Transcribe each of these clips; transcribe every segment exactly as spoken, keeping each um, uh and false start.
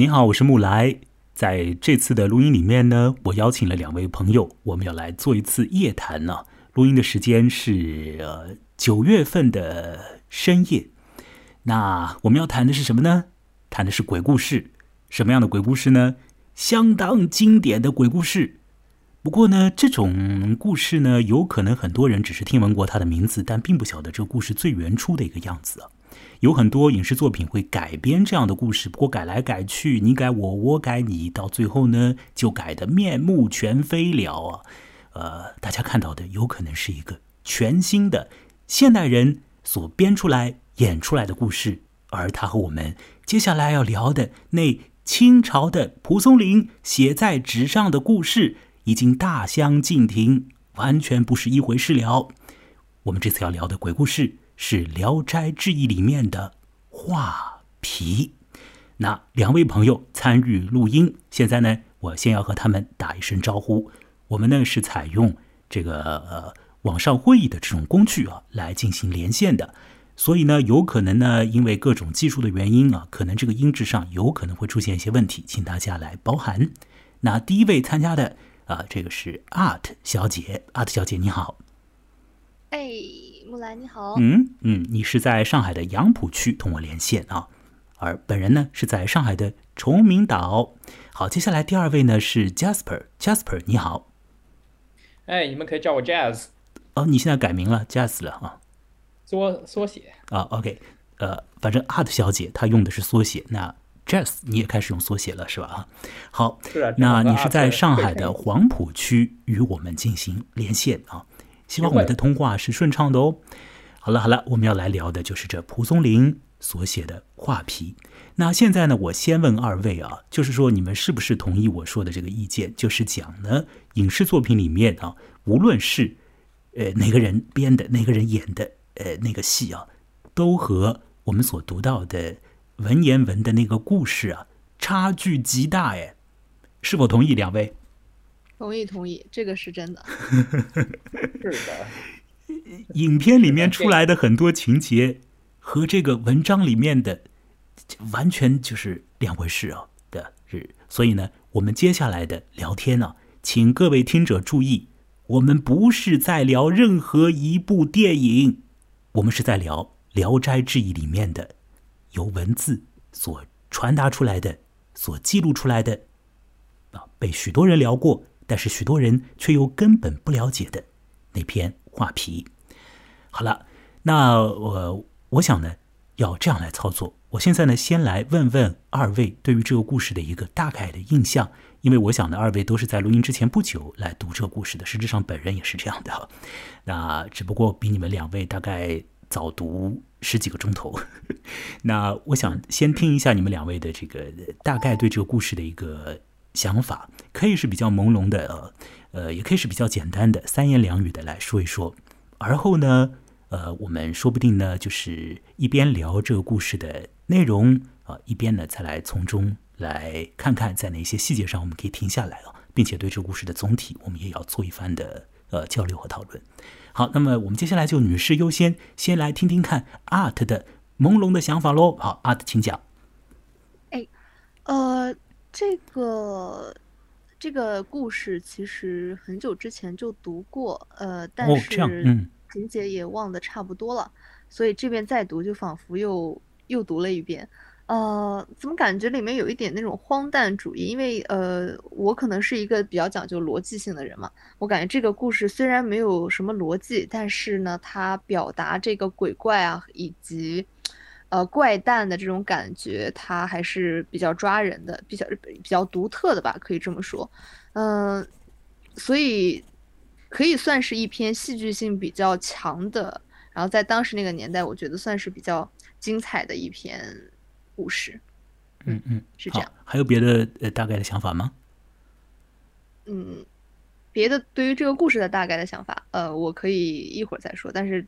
您好，我是木来。在这次的录音里面呢，我邀请了两位朋友，我们要来做一次夜谈呢、啊。录音的时间是呃九月份的深夜。那我们要谈的是什么呢？谈的是鬼故事。什么样的鬼故事呢？相当经典的鬼故事。不过呢，这种故事呢，有可能很多人只是听闻过它的名字，但并不晓得这个故事最原初的一个样子啊。有很多影视作品会改编这样的故事，不过改来改去，你改我，我改你，到最后呢，就改得面目全非了啊。呃，大家看到的有可能是一个全新的现代人所编出来、演出来的故事，而它和我们接下来要聊的那清朝的蒲松龄写在纸上的故事已经大相径庭，完全不是一回事了。我们这次要聊的鬼故事是《聊斋志异》里面的画皮。那两位朋友参与录音，现在呢，我先要和他们打一声招呼。我们呢是采用这个呃网上会议的这种工具啊来进行连线的，所以呢，有可能呢因为各种技术的原因啊，可能这个音质上有可能会出现一些问题，请大家来包涵。那第一位参加的。啊，这个是 Art 小姐 ，Art 小姐你好。哎，木兰你好。嗯嗯，你是在上海的杨浦区同我连线啊，而本人呢是在上海的崇明岛。好，接下来第二位呢是 Jasper，Jasper Jasper, 你好。哎，你们可以叫我 Jazz。哦，你现在改名了 Jazz 了啊？缩缩写啊 ，OK， 呃，反正 Art 小姐她用的是缩写那。Jazz 你也开始用缩写了是吧？好，那你是在上海的黄浦区与我们进行连线啊，希望我们的通话是顺畅的哦。好了好了，我们要来聊的就是这蒲松龄所写的画皮。那现在呢，我先问二位啊，就是说你们是不是同意我说的这个意见，就是讲呢影视作品里面啊，无论是呃哪个人编的哪个人演的呃那个戏啊，都和我们所读到的文言文的那个故事啊，差距极大哎，是否同意两位？同意同意，这个是真的。是的，影片里面出来的很多情节和这个文章里面的完全就是两回事啊的，是。所以呢，我们接下来的聊天呢、啊，请各位听者注意，我们不是在聊任何一部电影，我们是在聊《聊斋志异》里面的。由文字所传达出来的所记录出来的、啊、被许多人聊过但是许多人却又根本不了解的那篇画皮。好了，那、呃、我想呢要这样来操作，我现在呢先来问问二位对于这个故事的一个大概的印象，因为我想呢二位都是在录音之前不久来读这个故事的，实质上本人也是这样的，那只不过比你们两位大概早读十几个钟头。那我想先听一下你们两位的这个大概对这个故事的一个想法，可以是比较朦胧的，呃，也可以是比较简单的三言两语的来说一说，而后呢呃，我们说不定呢就是一边聊这个故事的内容、呃、一边呢再来从中来看看在哪些细节上我们可以停下来、啊、并且对这个故事的总体我们也要做一番的呃交流和讨论。好，那么我们接下来就女士优先，先来听听看 Art 的朦胧的想法喽。好 ，Art 请讲。哎，呃，这个这个故事其实很久之前就读过，呃，但是情节也忘得差不多了，哦嗯、所以这边再读就仿佛又又读了一遍。呃，怎么感觉里面有一点那种荒诞主义？因为呃，我可能是一个比较讲究逻辑性的人嘛，我感觉这个故事虽然没有什么逻辑，但是呢，它表达这个鬼怪啊以及呃怪诞的这种感觉，它还是比较抓人的，比较比较独特的吧，可以这么说。嗯、呃，所以可以算是一篇戏剧性比较强的，然后在当时那个年代，我觉得算是比较精彩的一篇。故事，嗯嗯，是这样。还有别的、呃、大概的想法吗？嗯，别的对于这个故事的大概的想法，呃，我可以一会儿再说。但是，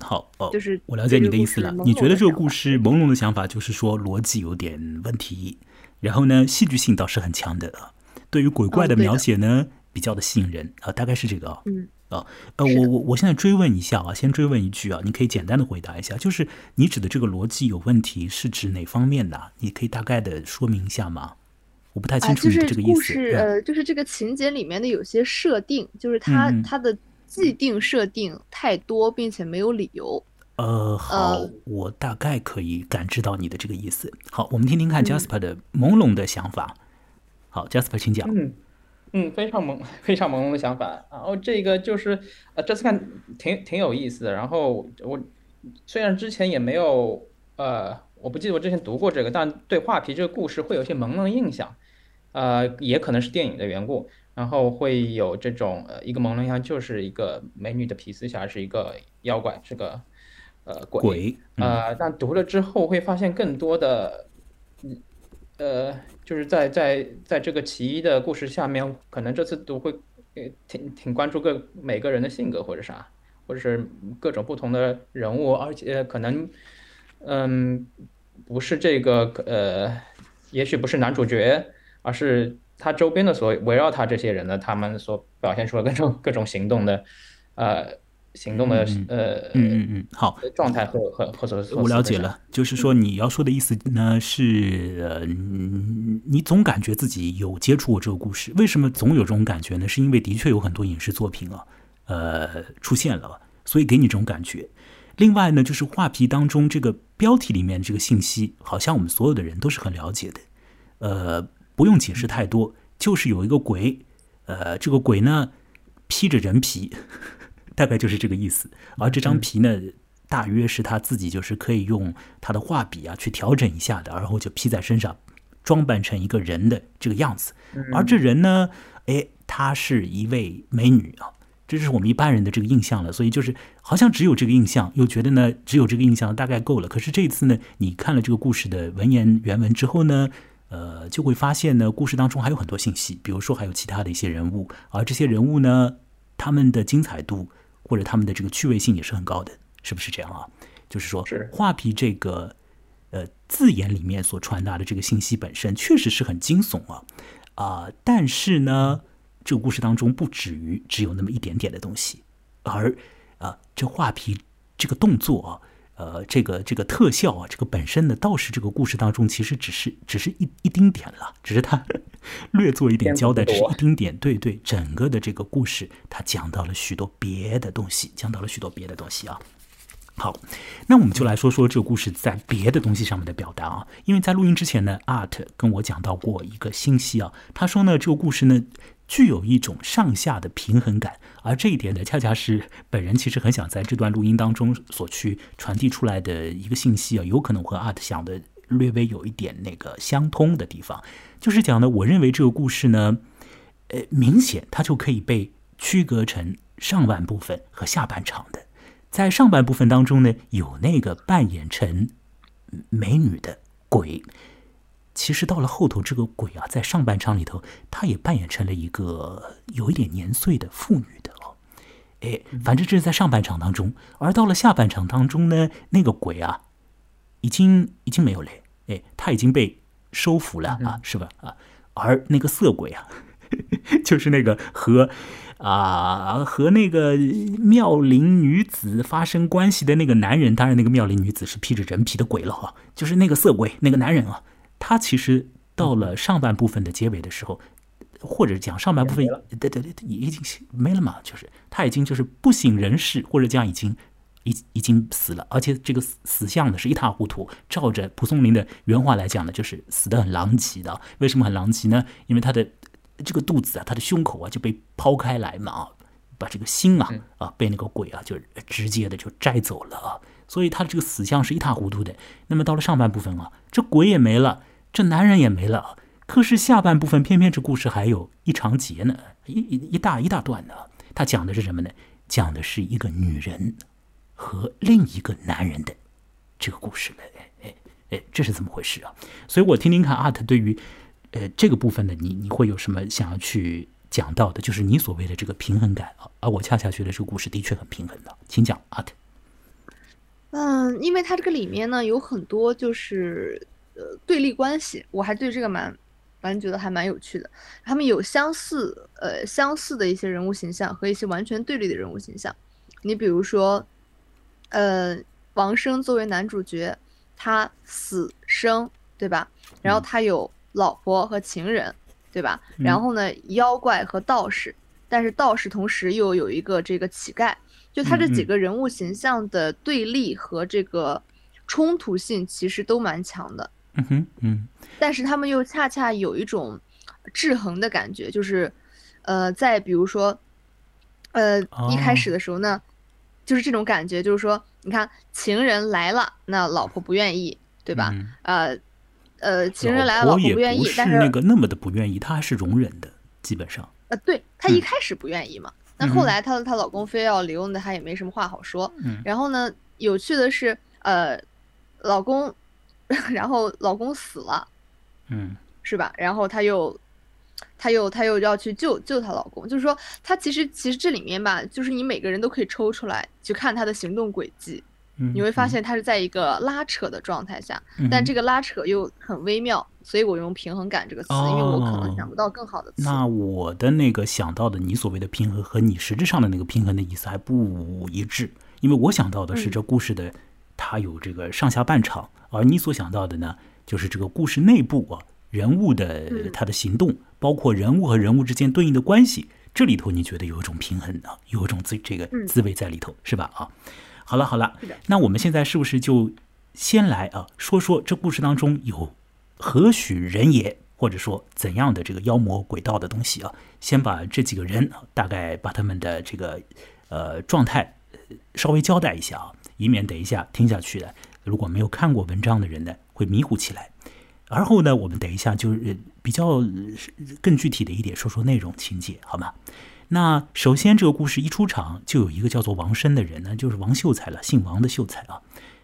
好，哦，就是我了解你的意思了。你觉得这个故事朦胧的想法就是说逻辑有点问题，然后呢，戏剧性倒是很强的。对于鬼怪的描写呢，嗯、比较的吸引人啊，大概是这个、哦。嗯啊，呃，我我我现在追问一下啊，先追问一句啊，你可以简单的回答一下，就是你指的这个逻辑有问题是指哪方面的？你可以大概的说明一下吗？我不太清楚你的这个意思。啊，就是故事，嗯，呃，就是这个情节里面的有些设定，就是它，嗯，它的既定设定太多，并且没有理由。呃，好，呃，我大概可以感知到你的这个意思。好，我们听听看 Jasper 的朦胧的想法。嗯，好 ，Jasper， 请讲。嗯嗯，非常朦非常朦胧的想法，然后这个就是呃这次看挺挺有意思的。然后我虽然之前也没有呃我不记得我之前读过这个，但对画皮这个故事会有些朦胧的印象，呃也可能是电影的缘故，然后会有这种呃一个朦胧印象，就是一个美女的皮斯侠是一个妖怪，是个呃鬼, 鬼、嗯、呃但读了之后会发现更多的呃，就是在在在这个奇异的故事下面，可能这次读会挺挺关注个每个人的性格或者啥，或者是各种不同的人物，而且可能，嗯，不是这个呃，也许不是男主角，而是他周边的所围绕他这些人呢，他们所表现出了各种各种行动的，呃。行动的、嗯、呃嗯嗯嗯好状态和和和所我了解了，就是说你要说的意思呢是、呃、你总感觉自己有接触过这个故事，为什么总有这种感觉呢？是因为的确有很多影视作品啊呃出现了，所以给你这种感觉。另外呢，就是画皮当中这个标题里面这个信息，好像我们所有的人都是很了解的，呃不用解释太多，就是有一个鬼，呃这个鬼呢披着人皮。大概就是这个意思，而这张皮呢，大约是他自己就是可以用他的画笔啊去调整一下的，然后就披在身上，装扮成一个人的这个样子。而这人呢，哎，她是一位美女啊，这是我们一般人的这个印象了。所以就是好像只有这个印象，又觉得呢只有这个印象大概够了。可是这一次呢，你看了这个故事的文言原文之后呢，呃，就会发现呢，故事当中还有很多信息，比如说还有其他的一些人物，而这些人物呢，他们的精彩度。或者他们的这个趣味性也是很高的，是不是这样啊？就是说画皮这个呃字眼里面所传达的这个信息本身确实是很惊悚啊啊、呃！但是呢，这个故事当中不止于只有那么一点点的东西，而啊、呃、这画皮这个动作啊，呃这个这个特效啊，这个本身呢倒是这个故事当中其实只是只是一一丁点了，只是它略做一点交代，只是一丁点。对对，整个的这个故事，它讲到了许多别的东西，讲到了许多别的东西啊。好，那我们就来说说这个故事在别的东西上面的表达啊。因为在录音之前呢 ，Art 跟我讲到过一个信息啊，他说呢，这个故事呢具有一种上下的平衡感，而这一点呢，恰恰是本人其实很想在这段录音当中所去传递出来的一个信息啊，有可能和 Art 想的。略微有一点那个相通的地方，就是讲呢，我认为这个故事呢，呃，明显它就可以被区隔成上半部分和下半场的。在上半部分当中呢，有那个扮演成美女的鬼，其实到了后头，这个鬼啊，在上半场里头，他也扮演成了一个有一点年岁的妇女的哦。哎，反正这是在上半场当中，而到了下半场当中呢，那个鬼啊，已经已经没有了。哎，他已经被收服了啊，是吧？啊，而那个色鬼啊，就是那个和啊和那个妙龄女子发生关系的那个男人，当然那个妙龄女子是披着人皮的鬼了哈、啊，就是那个色鬼那个男人啊，他其实到了上半部分的结尾的时候，或者讲上半部分，对对对，已经没了嘛，就是他已经就是不省人事，或者讲已经。已已经死了，而且这个死相呢是一塌糊涂。照着蒲松龄的原话来讲呢，就是死得很狼藉的。为什么很狼藉呢？因为他的这个肚子啊，他的胸口啊就被抛开来嘛，把这个心啊啊被那个鬼啊就直接的就摘走了啊。所以他的这个死相是一塌糊涂的。那么到了上半部分啊，这鬼也没了，这男人也没了，可是下半部分偏偏这故事还有一长节呢，一一大一大段呢。他讲的是什么呢？讲的是一个女人。和另一个男人的这个故事了，哎哎，这是怎么回事啊？所以我听听看 Art 对于呃这个部分的你，你会有什么想要去讲到的？就是你所谓的这个平衡感啊，而我恰恰觉得这个故事的确很平衡的，请讲 Art。嗯，因为它这个里面呢有很多就是呃对立关系，我还对这个蛮反正觉得还蛮有趣的。他们有相似呃相似的一些人物形象和一些完全对立的人物形象。你比如说呃王生作为男主角，他死生对吧，然后他有老婆和情人对吧，然后呢妖怪和道士，但是道士同时又有一个这个乞丐，就他这几个人物形象的对立和这个冲突性其实都蛮强的。嗯哼，嗯，但是他们又恰恰有一种制衡的感觉，就是呃在比如说呃一开始的时候呢，就是这种感觉，就是说你看情人来了那老婆不愿意对吧，呃呃情人来了老婆不愿意，但是那个那么的不愿意，他还是容忍的基本上。呃对，他一开始不愿意嘛，那后来他他老公非要离婚的，他也没什么话好说。然后呢有趣的是呃老公然后老公死了，嗯，是吧，然后他又他又他又要去救救她老公，就是说他其实其实这里面吧，就是你每个人都可以抽出来去看他的行动轨迹，嗯，你会发现他是在一个拉扯的状态下，嗯，但这个拉扯又很微妙，所以我用平衡感这个词，哦，因为我可能想不到更好的词。那我的那个想到的你所谓的平衡和你实质上的那个平衡的意思还不一致，因为我想到的是这故事的，嗯，它有这个上下半场，而你所想到的呢，就是这个故事内部啊，人物的他的行动，包括人物和人物之间对应的关系，这里头你觉得有一种平衡啊，有一种这这个滋味在里头，是吧？啊，好了好了，那我们现在是不是就先来啊说说这故事当中有何许人也，或者说怎样的这个妖魔鬼道的东西啊？先把这几个人啊，大概把他们的这个呃状态稍微交代一下啊。以免等一下听下去的，如果没有看过文章的人呢，会迷糊起来。而后呢，我们等一下就是比较更具体的一点说说内容情节，好吗？那首先这个故事一出场就有一个叫做王生的人呢，就是王秀才了，姓王的秀才啊。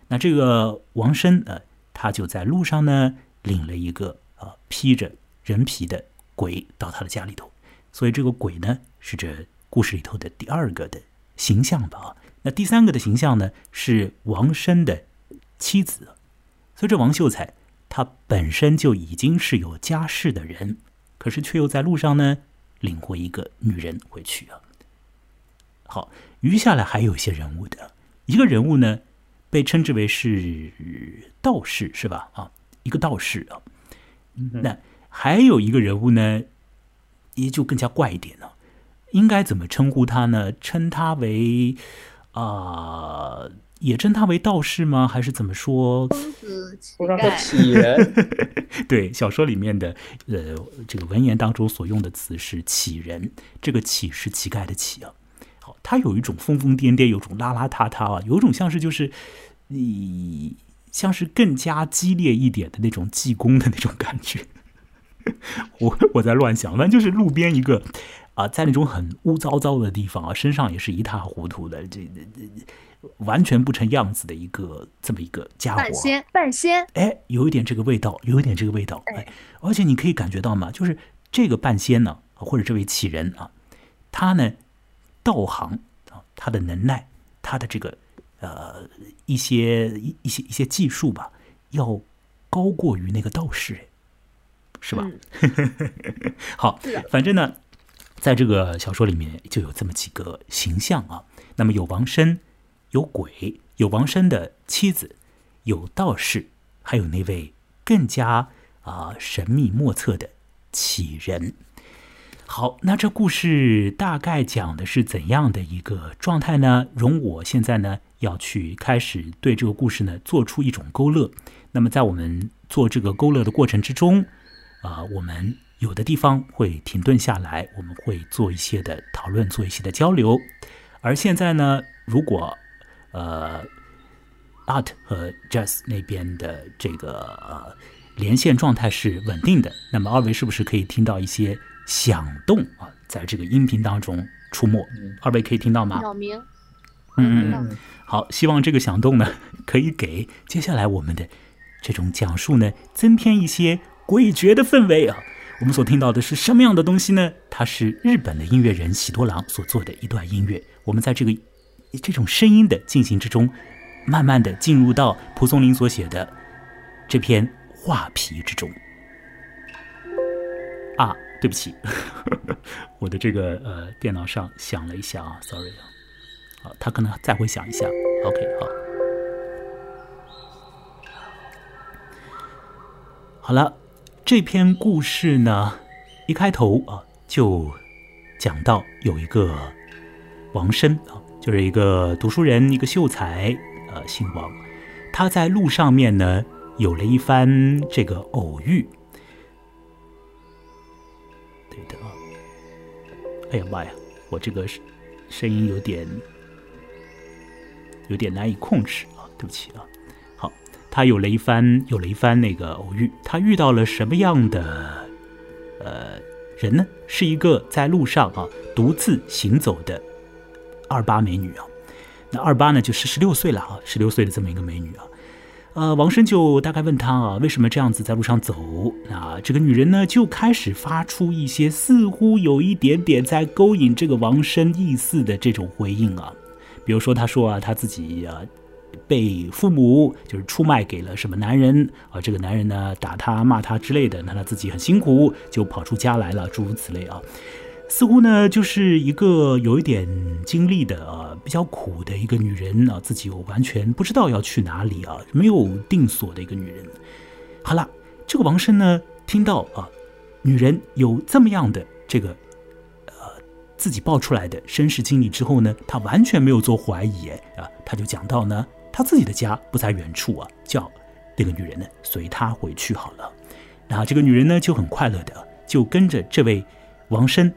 那这个王生呃，他就在路上呢领了一个呃披着人皮的鬼到他的家里头，所以这个鬼呢是这故事里头的第二个的形象吧啊。那第三个的形象呢是王生的妻子，所以这王秀才他本身就已经是有家室的人，可是却又在路上呢领过一个女人回去啊。好，余下来还有一些人物的，一个人物呢被称之为是道士是吧啊，一个道士啊。那还有一个人物呢也就更加怪一点了，应该怎么称呼他呢？称他为啊，呃，也称他为道士吗？还是怎么说？疯子乞丐乞人。对，小说里面的呃这个文言当中所用的词是乞人，这个乞是乞丐的乞啊。好，他有一种疯疯癫癫，有种邋邋遢遢啊，有一种像是就是你，呃、像是更加激烈一点的那种济公的那种感觉。我我在乱想，反正就是路边一个。啊，在那种很污糟糟的地方啊，身上也是一塌糊涂的，这这完全不成样子的一个这么一个家伙，半仙半仙，哎，有一点这个味道，有一点这个味道，哎，而且你可以感觉到嘛，就是这个半仙呢，或者这位乞人啊，他呢道行啊，他的能耐，他的这个呃一些一一些一些技术吧，要高过于那个道士，是吧？嗯，好，反正呢。在这个小说里面就有这么几个形象啊，那么有王生，有鬼，有王生的妻子，有道士，还有那位更加啊，呃、神秘莫测的乞人。好，那这故事大概讲的是怎样的一个状态呢？容我现在呢要去开始对这个故事呢做出一种勾勒。那么在我们做这个勾勒的过程之中，啊，呃，我们。有的地方会停顿下来，我们会做一些的讨论，做一些的交流。而现在呢，如果呃 Art 和 Jazz 那边的这个，呃、连线状态是稳定的，那么二位是不是可以听到一些响动啊，在这个音频当中出没？二位可以听到吗？鸟鸣。嗯嗯，好，希望这个响动呢，可以给接下来我们的这种讲述呢，增添一些诡谲的氛围啊。我们所听到的是什么样的东西呢？它是日本的音乐人喜多郎所做的一段音乐。我们在这个这种声音的进行之中，慢慢的进入到蒲松龄所写的这篇画皮之中。对不起，我的这个呃电脑上响了一下啊 ，sorry 啊，好，它可能再会响一下 ，OK 好，好了，这篇故事呢，一开头啊就讲到有一个王申啊，就是一个读书人，一个秀才，呃，姓王，他在路上面呢有了一番这个偶遇。哎呀妈呀，我这个声音有点有点难以控制啊，对不起啊。好，他有了一番有了一番那个偶遇，他遇到了什么样的呃人呢？是一个在路上啊独自行走的二八美女啊。那二八呢，就是十六岁了啊，十六岁的这么一个美女啊。呃，王申就大概问他啊，为什么这样子在路上走？那这个女人呢，就开始发出一些似乎有一点点在勾引这个王申意思的这种回应啊。比如说，她说啊，她自己啊被父母就是出卖给了什么男人啊，这个男人呢打她骂她之类的，那她自己很辛苦就跑出家来了，诸如此类啊。似乎呢，就是一个有一点经历的啊，比较苦的一个女人啊，自己我完全不知道要去哪里啊，没有定所的一个女人。好了，这个王申呢，听到啊，女人有这么样的这个呃自己爆出来的身世经历之后呢，他完全没有做怀疑啊，他就讲到呢，他自己的家不在远处啊，叫那个女人呢随他回去好了。那这个女人呢就很快乐的就跟着这位王申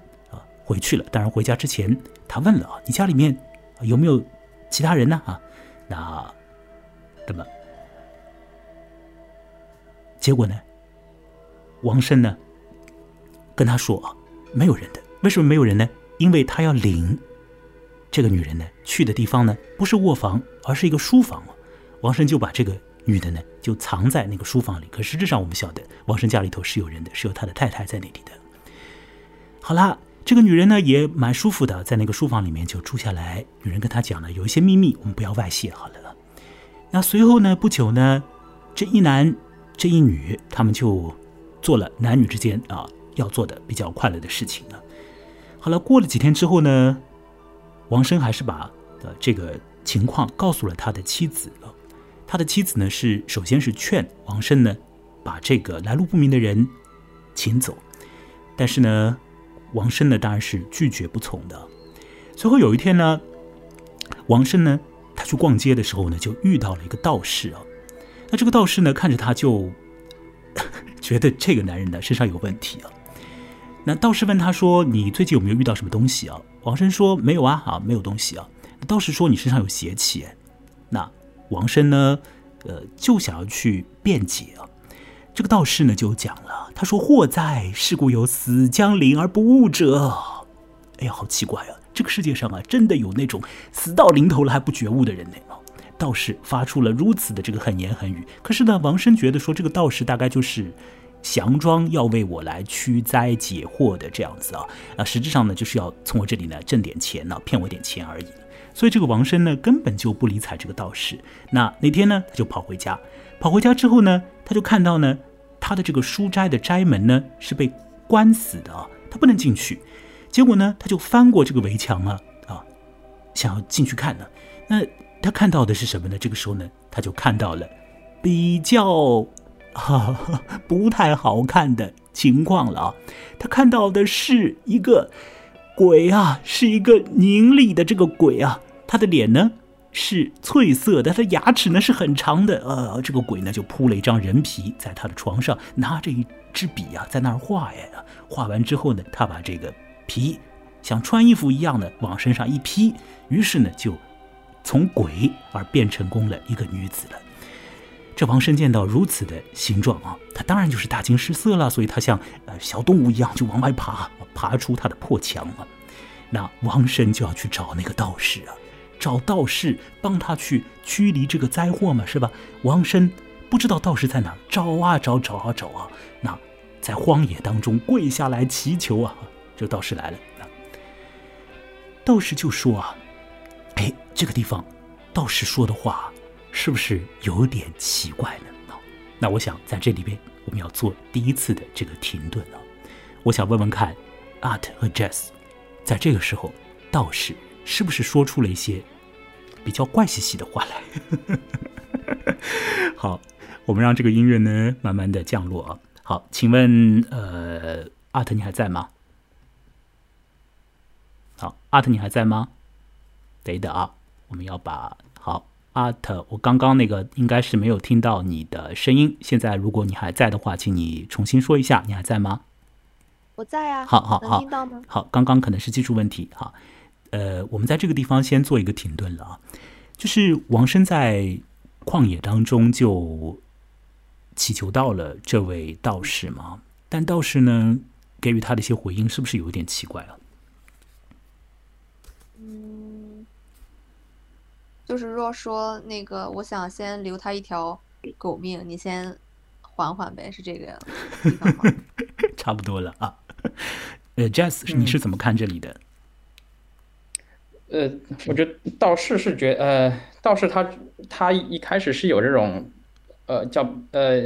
回去了。当然回家之前他问了啊，你家里面有没有其他人呢啊？那那么结果呢，王申呢跟他说啊，没有人的。为什么没有人呢？因为他要领这个女人呢去的地方呢不是卧房，而是一个书房啊。王申就把这个女的呢就藏在那个书房里，可实质上我们晓得王申家里头是有人的，是有他的太太在那里的。好啦，这个女人呢也蛮舒服的，在那个书房里面就住下来。女人跟她讲了有一些秘密，我们不要外泄好了。那随后呢不久呢，这一男这一女他们就做了男女之间啊要做的比较快乐的事情了。好了，过了几天之后呢，王申还是把、呃、这个情况告诉了他的妻子了。他的妻子呢是首先是劝王申呢把这个来路不明的人请走，但是呢王申呢当然是拒绝不从的。随后有一天呢，王申呢他去逛街的时候呢就遇到了一个道士啊。那这个道士呢看着他就觉得这个男人呢身上有问题啊。那道士问他说，你最近有没有遇到什么东西啊？王申说没有啊，啊没有东西啊。道士说你身上有邪气。那王申呢呃就想要去辩解啊。这个道士呢就讲了，他说祸哉，是故有死将临而不悟者。哎呀，好奇怪啊，这个世界上啊真的有那种死到临头了还不觉悟的人呢。道士发出了如此的这个很言很语，可是呢王申觉得说这个道士大概就是佯装要为我来驱灾解惑的这样子啊，啊实质上呢就是要从我这里呢挣点钱呢、啊、骗我点钱而已。所以这个王申呢根本就不理睬这个道士。那那天呢他就跑回家，跑回家之后呢，他就看到呢他的这个书斋的斋门呢是被关死的啊，他不能进去。结果呢他就翻过这个围墙啊啊，想要进去看呢。那他看到的是什么呢？这个时候呢他就看到了比较、啊、不太好看的情况了啊。他看到的是一个鬼啊，是一个凝厉的这个鬼啊，他的脸呢是翠色的，他的牙齿呢是很长的。呃，这个鬼呢就铺了一张人皮在他的床上，拿着一支笔啊在那儿画呀。画完之后呢，他把这个皮像穿衣服一样的往身上一披，于是呢就从鬼而变成功了一个女子了。这王申见到如此的形状啊，他当然就是大惊失色了，所以他像、呃、小动物一样就往外爬，爬出他的破墙啊。那王申就要去找那个道士啊，找道士帮他去驱离这个灾祸嘛，是吧？王申不知道道士在哪儿，找啊找，找啊找啊，那在荒野当中跪下来祈求啊。这道士来了，道士就说啊，哎，这个地方道士说的话是不是有点奇怪呢？那我想在这里边我们要做第一次的这个停顿了。我想问问看 Art 和 Jazz 在这个时候倒是是不是说出了一些比较怪兮兮的话来。好，我们让这个音乐呢慢慢的降落啊。好，请问呃 Art 你还在吗？好， Art 你还在吗？等一等啊，我们要把好 Art， 我刚刚那个应该是没有听到你的声音，现在如果你还在的话，请你重新说一下，你还在吗？我在啊。好好好，能听到吗？好，刚刚可能是技术问题哈。呃，我们在这个地方先做一个停顿了啊，就是王生在旷野当中就祈求到了这位道士嘛，但道士呢给予他的一些回应，是不是有点奇怪啊？嗯，就是若说那个，我想先留他一条狗命，你先缓缓呗，是这个地方吗？差不多了啊。呃 ，Jazz， 你是怎么看这里的？嗯呃，我觉得道士是觉得，呃，道士他他一开始是有这种，呃，叫呃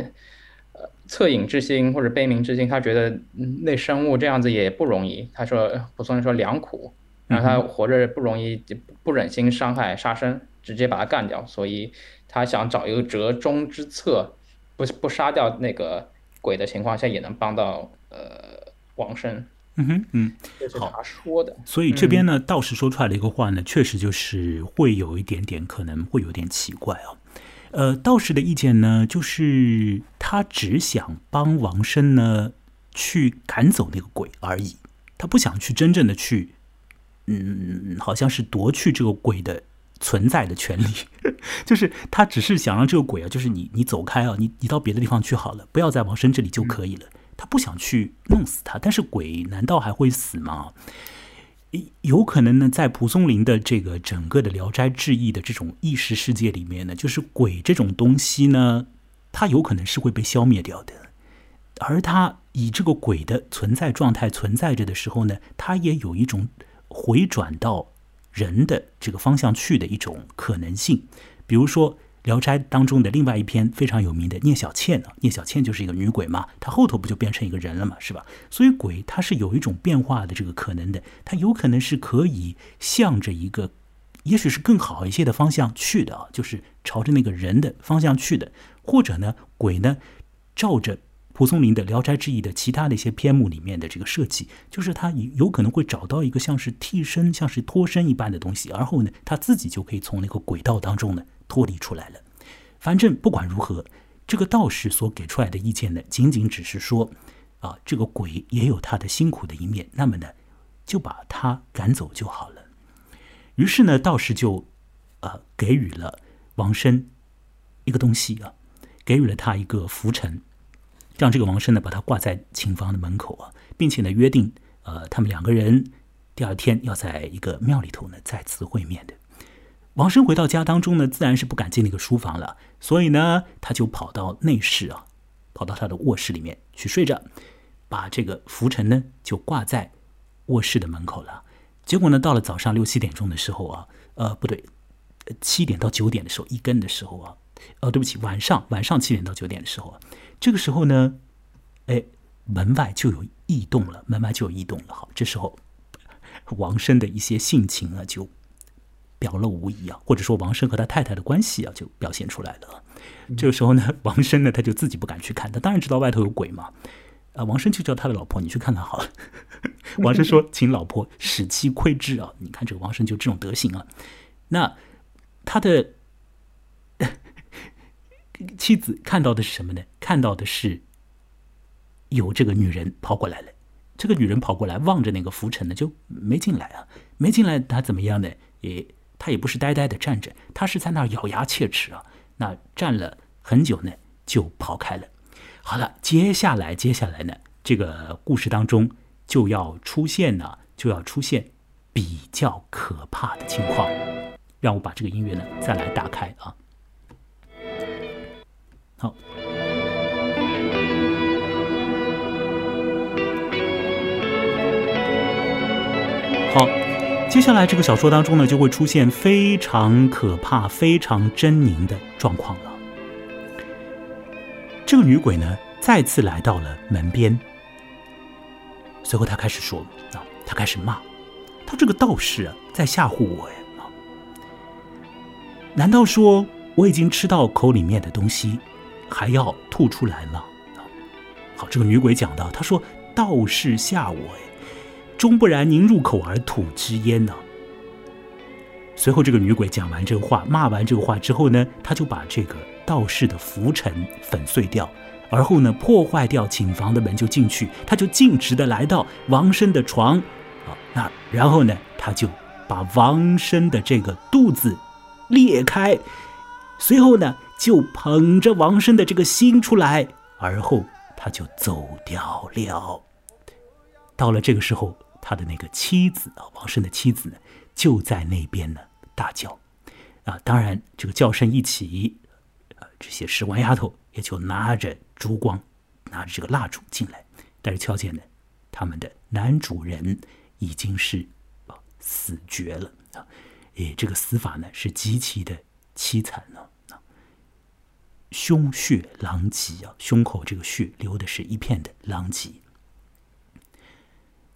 呃恻隐之心或者悲悯之心，他觉得那生物这样子也不容易。他说，蒲松龄说良苦，然后他活着不容易，不忍心伤害杀生，直接把他干掉，所以他想找一个折中之策，不不杀掉那个鬼的情况下，也能帮到呃王生。嗯哼，嗯，好，所以这边呢，道士说出来的一个话呢，确实就是会有一点点，可能会有点奇怪哦。呃，道士的意见呢，就是他只想帮王生呢去赶走那个鬼而已，他不想去真正的去，嗯，好像是夺去这个鬼的存在的权利，就是他只是想让这个鬼啊，就是你你走开啊，你你到别的地方去好了，不要在王生这里就可以了。嗯，他不想去弄死他，但是鬼难道还会死吗？有可能呢，在蒲松龄的这个整个的《聊斋志异》的这种意识世界里面呢，就是鬼这种东西呢，它有可能是会被消灭掉的。而它以这个鬼的存在状态存在着的时候呢，它也有一种回转到人的这个方向去的一种可能性。比如说《聊斋》当中的另外一篇非常有名的聂小倩啊，聂小倩就是一个女鬼嘛，她后头不就变成一个人了嘛，是吧？所以鬼它是有一种变化的这个可能的，它有可能是可以向着一个，也许是更好一些的方向去的啊，就是朝着那个人的方向去的，或者呢，鬼呢，照着蒲松龄的《聊斋志异》的其他的一些篇目里面的这个设计，就是它有可能会找到一个像是替身、像是脱身一般的东西，而后呢，它自己就可以从那个轨道当中呢。脱离出来了。反正不管如何，这个道士所给出来的意见呢，仅仅只是说啊，这个鬼也有他的辛苦的一面，那么呢就把他赶走就好了。于是呢，道士就呃给予了王生一个东西啊，给予了他一个拂尘，让这个王生呢把他挂在琴房的门口啊，并且呢约定呃他们两个人第二天要在一个庙里头呢再次会面的。王生回到家当中呢，自然是不敢进那个书房了，所以呢，他就跑到内室啊，跑到他的卧室里面去睡着，把这个拂尘呢就挂在卧室的门口了。结果呢，到了早上六七点钟的时候啊，呃，不对，七点到九点的时候，一更的时候啊，呃，对不起，晚上晚上七点到九点的时候啊，这个时候呢，哎，门外就有异动了，门外就有异动了。好，这时候王生的一些性情啊就表露无遗啊，或者说王生和他太太的关系啊，就表现出来了。这个时候呢，王生呢他就自己不敢去看，他当然知道外头有鬼嘛。啊、呃，王生就叫他的老婆，你去看看好了。王生说：“请老婆使其窥之啊！”你看这个王生就这种德行啊。那他的妻子看到的是什么呢？看到的是有这个女人跑过来了。这个女人跑过来，望着那个拂尘呢，就没进来啊，没进来，他怎么样呢？也他也不是呆呆的站着，他是在那儿咬牙切齿啊。那站了很久呢，就跑开了。好了，接下来接下来呢，这个故事当中就要出现呢、啊，就要出现比较可怕的情况。让我把这个音乐呢再来打开啊。好。好。接下来这个小说当中呢，就会出现非常可怕、非常狰狞的状况了。这个女鬼呢，再次来到了门边，随后他开始说啊，他开始骂，他这个道士啊，在吓唬我呀！啊，难道说我已经吃到口里面的东西，还要吐出来吗？啊，好，这个女鬼讲到，她说道士吓我哎，终不然您入口而吐之焉呢、啊。随后这个女鬼讲完这话，骂完这话之后呢，她就把这个道士的拂尘粉碎掉。而后呢，破坏掉寝房的门就进去，他就径直的来到王生的床，啊，那然后呢，他就把王生的这个肚子裂开，随后呢，就捧着王生的这个心出来，而后他就走掉了。到了这个时候，他的那个妻子啊，王生的妻子呢，就在那边呢大叫，啊，当然这个叫声一起，啊，这些十万丫头也就拿着烛光，拿着这个蜡烛进来，但是瞧见呢，他们的男主人已经是、啊、死绝了啊！诶，这个死法呢是极其的凄惨啊，啊胸血狼藉啊，胸口这个血流的是一片的狼藉。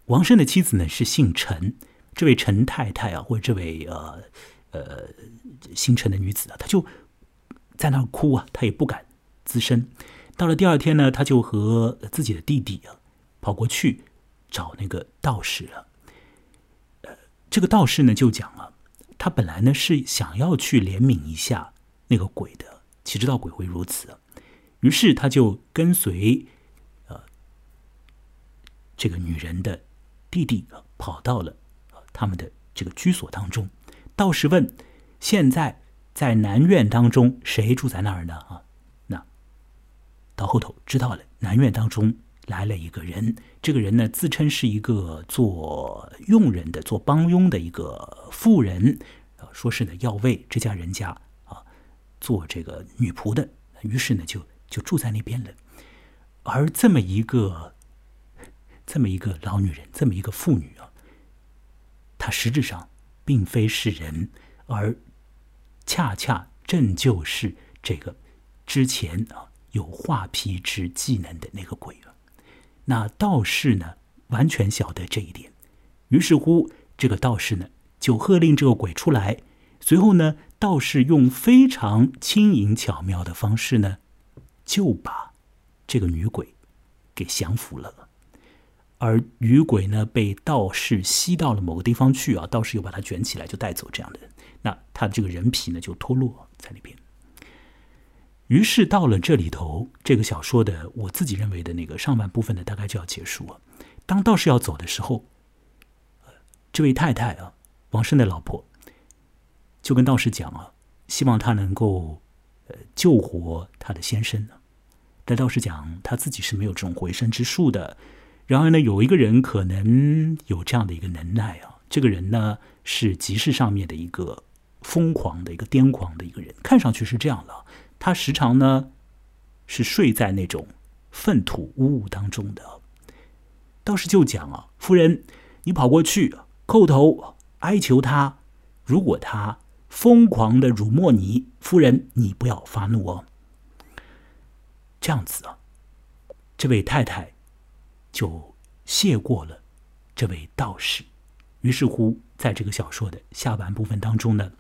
王生的妻子呢是姓陈，这位陈太太啊，或者这位呃呃姓陈的女子啊，她就在那儿哭啊，她也不敢自身。到了第二天呢，他就和自己的弟弟啊跑过去找那个道士了。呃，这个道士呢就讲啊，他本来呢是想要去怜悯一下那个鬼的，岂知道鬼会如此、啊。于是他就跟随呃这个女人的弟弟啊跑到了、啊、他们的这个居所当中。道士问：现在在南院当中谁住在那儿呢？啊。到后头知道了，南院当中来了一个人，这个人呢自称是一个做佣人的、做帮佣的一个妇人，啊，说是呢要为这家人家啊做这个女仆的，于是呢就就住在那边了。而这么一个这么一个老女人，这么一个妇女啊，她实质上并非是人，而恰恰正就是这个之前啊。有画皮之技能的那个鬼了、啊，那道士呢完全晓得这一点，于是乎这个道士呢就喝令这个鬼出来，随后呢道士用非常轻盈巧妙的方式呢就把这个女鬼给降服了，而女鬼呢被道士吸到了某个地方去啊，道士又把她卷起来就带走这样的人，那她的这个人皮呢就脱落在那边。于是到了这里头，这个小说的我自己认为的那个上半部分呢，大概就要结束了。当道士要走的时候，呃、这位太太啊，王生的老婆，就跟道士讲啊，希望他能够、呃、救活他的先生呢、啊。但道士讲他自己是没有这种回生之术的。然而呢，有一个人可能有这样的一个能耐啊，这个人呢是集市上面的一个疯狂的一个癫狂的一个人，看上去是这样的。他时常呢是睡在那种粪土污物当中的。道士就讲啊，夫人，你跑过去叩头哀求他，如果他疯狂的辱没你，夫人你不要发怒哦。这样子啊，这位太太就谢过了这位道士。于是乎，在这个小说的下半部分当中呢，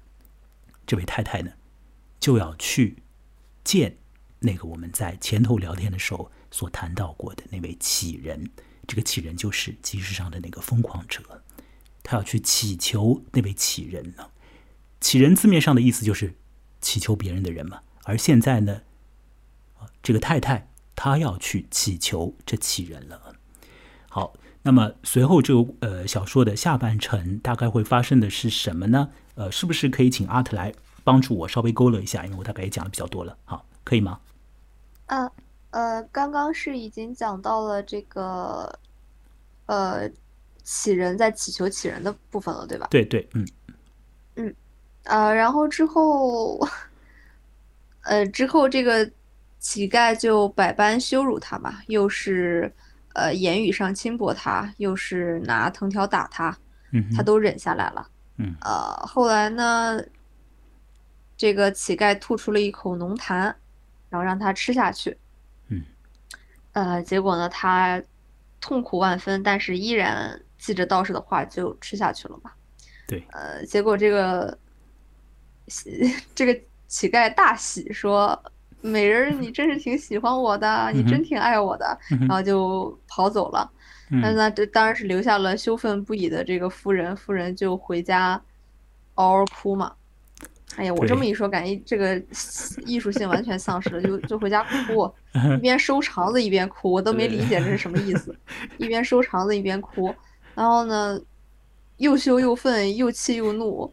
这位太太呢就要去。见那个我们在前头聊天的时候所谈到过的那位乞人，这个乞人就是集市上的那个疯狂者，他要去祈求那位乞人呢。乞人字面上的意思就是祈求别人的人嘛，而现在呢，这个太太她要去祈求这乞人了。好，那么随后这个呃小说的下半程大概会发生的是什么呢？呃，是不是可以请Art来？帮助我稍微勾勒一下，因为我大概也讲的比较多了，好，可以吗？啊，呃，刚刚是已经讲到了这个，呃，乞人在祈求乞人的部分了，对吧？对对，嗯嗯，呃，然后之后，呃，之后这个乞丐就百般羞辱他嘛，又是呃言语上轻薄他，又是拿藤条打他，嗯，他都忍下来了，嗯，呃，后来呢？这个乞丐吐出了一口浓痰，然后让他吃下去。嗯，呃，结果呢，他痛苦万分，但是依然记着道士的话就吃下去了嘛。对，呃，结果这个这个乞丐大喜说：“美人，你真是挺喜欢我的，你真挺爱我的。”然后就跑走了。但是呢，这当然是留下了羞愤不已的这个夫人，夫人就回家嗷嗷哭嘛。哎呀，我这么一说，感觉这个艺术性完全丧失了，就就回家哭，一边收肠子一边哭，我都没理解这是什么意思，一边收肠子一边哭，然后呢，又羞又愤又气又怒，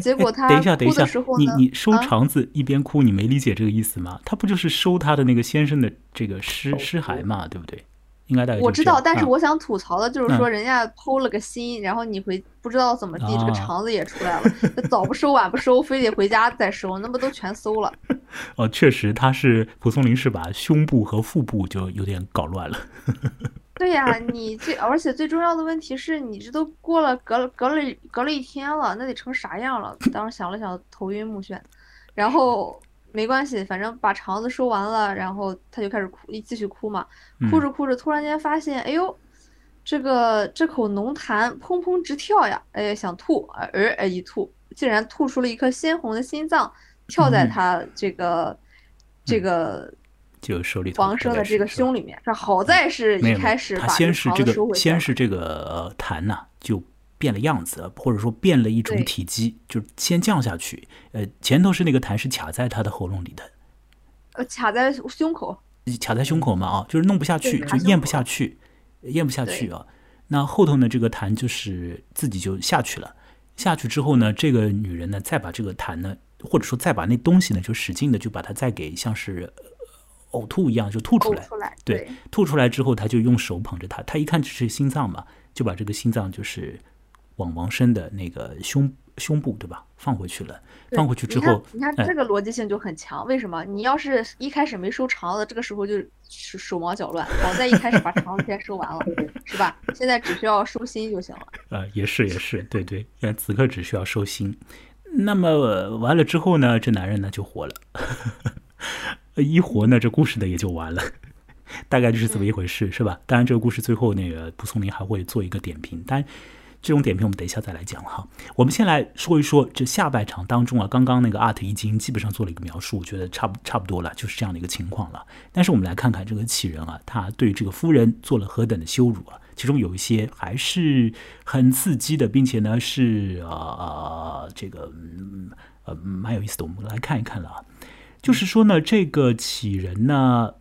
结果他哭的时候呢，哎哎、你你收肠子一边哭，啊、你没理解这个意思吗？他不就是收他的那个先生的这个尸尸骸嘛，对不对？应该大概我知道，但是我想吐槽的就是说，人家剖了个心，嗯、然后你回不知道怎么地，啊、这个肠子也出来了，早不收晚不收，非得回家再收，那不都全搜了？哦，确实，他是蒲松龄是把胸部和腹部就有点搞乱了。对呀、啊，你这而且最重要的问题是你这都过了隔了隔了隔了一天了，那得成啥样了？当时想了想，头晕目眩，然后。没关系，反正把肠子收完了，然后他就开始哭，继续哭嘛。哭着哭着，突然间发现，哎呦，这个这口浓痰砰砰直跳呀！哎，想吐，呃呃一吐，竟然吐出了一颗鲜红的心脏，跳在他这个、嗯、这个就手里王生的这个胸里面。这好在是一开始把肠子收回去，先是这个痰呐、啊、就。变了样子，或者说变了一种体积，就是先降下去。呃，前头是那个痰是卡在他的喉咙里的，呃，卡在胸口，卡在胸口嘛啊，就是弄不下去，就咽不下去，咽不下去啊。那后头呢，这个痰就是自己就下去了，下去之后呢，这个女人呢，再把这个痰呢，或者说再把那东西呢，就使劲的就把它再给像是。呕吐一样就吐出来，出来 对, 对，吐出来之后，他就用手捧着它，他一看就是心脏嘛，就把这个心脏就是。往王生的那个胸胸部对吧放回去了，放回去之后你 看, 你看这个逻辑性就很强、哎、为什么你要是一开始没收肠子这个时候就手忙脚乱，好在一开始把肠子先收完了是吧，现在只需要收心就行了、呃、也是也是对对，此刻只需要收心。那么、呃、完了之后呢，这男人呢就活了一活呢这故事呢也就完了，大概就是这么一回事、嗯、是吧。当然这个故事最后那个蒲松龄还会做一个点评，但这种点评我们等一下再来讲哈。我们先来说一说这下半场当中啊，刚刚那个 Art 已经基本上做了一个描述，我觉得差不差不多了，就是这样的一个情况了。但是我们来看看这个乞人啊，他对这个夫人做了何等的羞辱啊！其中有一些还是很刺激的，并且呢是啊、呃、这个呃蛮有意思的，我们来看一看了啊。就是说呢，这个乞人呢。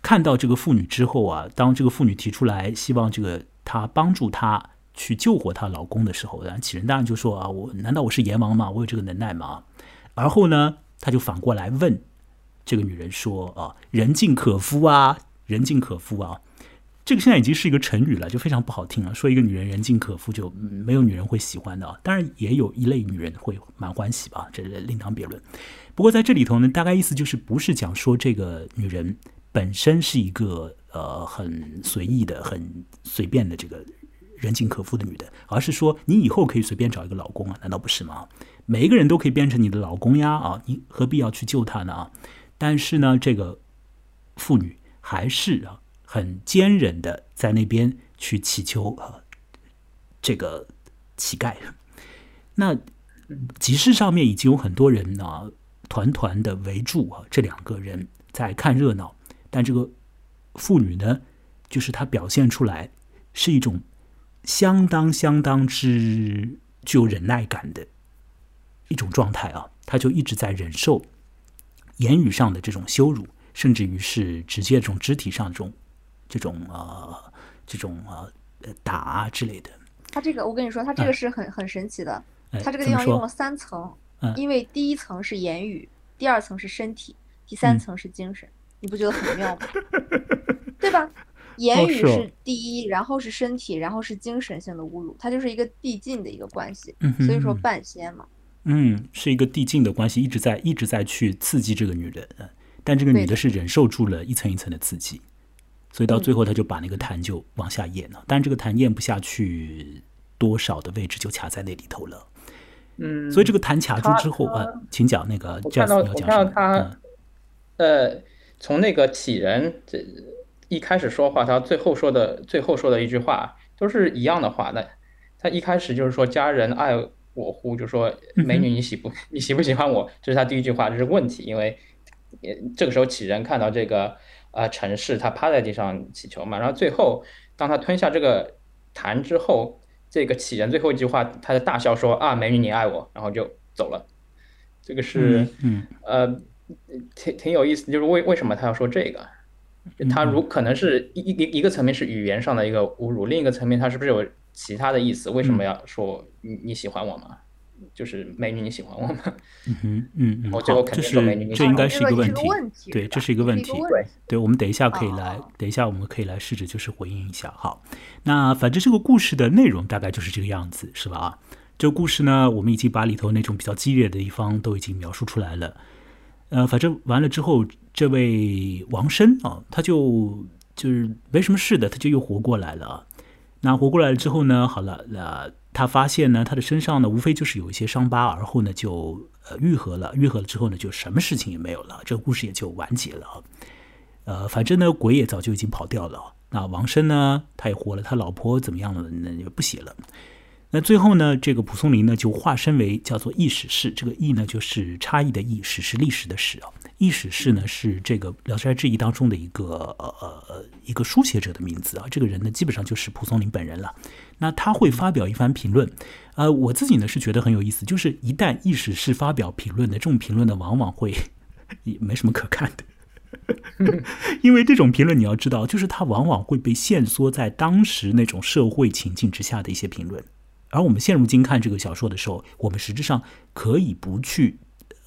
看到这个妇女之后啊，当这个妇女提出来希望这个她帮助她去救活她老公的时候，然后乞人当然就说啊，我难道我是阎王吗？我有这个能耐吗？而后呢，他就反过来问这个女人说啊，人尽可夫啊，人尽可夫啊，这个现在已经是一个成语了，就非常不好听了。说一个女人人尽可夫，就没有女人会喜欢的啊。当然也有一类女人会蛮欢喜吧，这另当别论。不过在这里头呢，大概意思就是不是讲说这个女人。本身是一个呃很随意的、很随便的这个人尽可夫的女的，而是说你以后可以随便找一个老公啊，难道不是吗？每一个人都可以变成你的老公呀啊，你何必要去救他呢啊？但是呢，这个妇女还是啊很坚忍的在那边去祈求啊这个乞丐。那集市上面已经有很多人呢、啊，团团的围住啊这两个人在看热闹。但这个妇女呢，就是她表现出来是一种相当相当之具有忍耐感的一种状态啊，她就一直在忍受言语上的这种羞辱，甚至于是直接这种肢体上这种这种呃这种呃打啊之类的。她这个我跟你说，她这个是很、嗯、很神奇的，她这个地方用了三层，嗯、因为第一层是言语，第二层是身体，第三层是精神。嗯，你不觉得很妙吗？对吧？言语是第一，然后是身体，然后是精神性的侮辱，它就是一个递进的一个关系。所以说半仙嘛，嗯，是一个递进的关系，一直在一直在去刺激这个女人，但这个女的是忍受住了一层一层的刺激，所以到最后她就把那个痰就往下咽了，但这个痰咽不下去多少的位置就卡在那里头了。嗯，所以这个痰卡住之后啊，请讲那个 Jasper 要讲什么？呃。从那个乞人这一开始说话，他最后说的最后说的一句话都是一样的话。那他一开始就是说家人爱我乎，就说美女你喜不你喜不喜欢我，这是他第一句话，这是问题。因为这个时候杞人看到这个呃城市，他趴在地上祈求嘛。然后最后当他吞下这个痰之后，这个杞人最后一句话，他的大笑说啊美女你爱我，然后就走了。这个是嗯呃挺挺有意思，就是为为什么他要说这个？他如可能是一一一个层面是语言上的一个侮辱，另一个层面他是不是有其他的意思？为什么要说你你喜欢我吗？就是美女你喜欢我吗？嗯哼嗯嗯，我最后肯定说美女你喜欢我。这是这应该是一个问题，对，这是一个问题，对对。我们等一下可以来，等一下我们可以来试着就是回应一下。好，那反正这个故事的内容大概就是这个样子，是吧？啊，这个故事呢，我们已经把里头那种比较激烈的一方都已经描述出来了。呃，反正完了之后，这位王生啊，他就就是没什么事的，他就又活过来了啊。那活过来了之后呢，好了，呃，他发现呢，他的身上呢，无非就是有一些伤疤，而后呢就呃愈合了，愈合了之后呢，就什么事情也没有了，这个故事也就完结了啊。呃，反正呢，鬼也早就已经跑掉了。那王生呢，他也活了，他老婆怎么样了呢？也不写了。那最后呢，这个蒲松龄呢就化身为叫做异史氏，这个异呢就是差异的异，史是历史的史啊。异史氏呢是这个《聊斋志异》当中的一个呃一个书写者的名字啊。这个人呢基本上就是蒲松龄本人了。那他会发表一番评论，呃，我自己呢是觉得很有意思，就是一旦异史氏发表评论的，这种评论呢往往会也没什么可看的。因为这种评论你要知道，就是他往往会被限缩在当时那种社会情境之下的一些评论。而我们现如今看这个小说的时候，我们实质上可以不去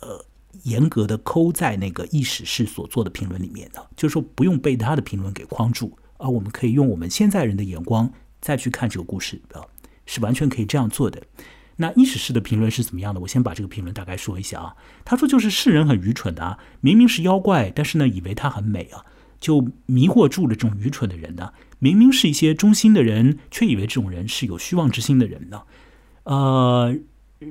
呃严格的抠在那个异史氏所做的评论里面的，就是说不用被他的评论给框住，而我们可以用我们现在人的眼光再去看这个故事啊，是完全可以这样做的。那异史氏的评论是怎么样的？我先把这个评论大概说一下啊。他说就是世人很愚蠢的啊，明明是妖怪，但是呢以为他很美啊，就迷惑住了这种愚蠢的人呢、啊。明明是一些忠心的人，却以为这种人是有虚妄之心的人呢。呃，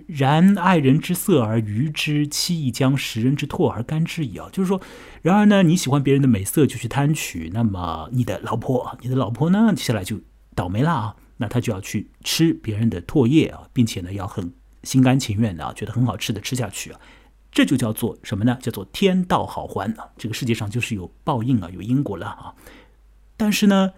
然爱人之色而愚之，欺亦将食人之唾而甘之矣啊。就是说，然而呢，你喜欢别人的美色就去贪取，那么你的老婆，你的老婆呢，接下来就倒霉了啊。那她就要去吃别人的唾液啊，并且呢，要很心甘情愿的啊，觉得很好吃的吃下去啊。这就叫做什么呢？叫做天道好还啊。这个世界上就是有报应啊，有因果了啊。但是呢，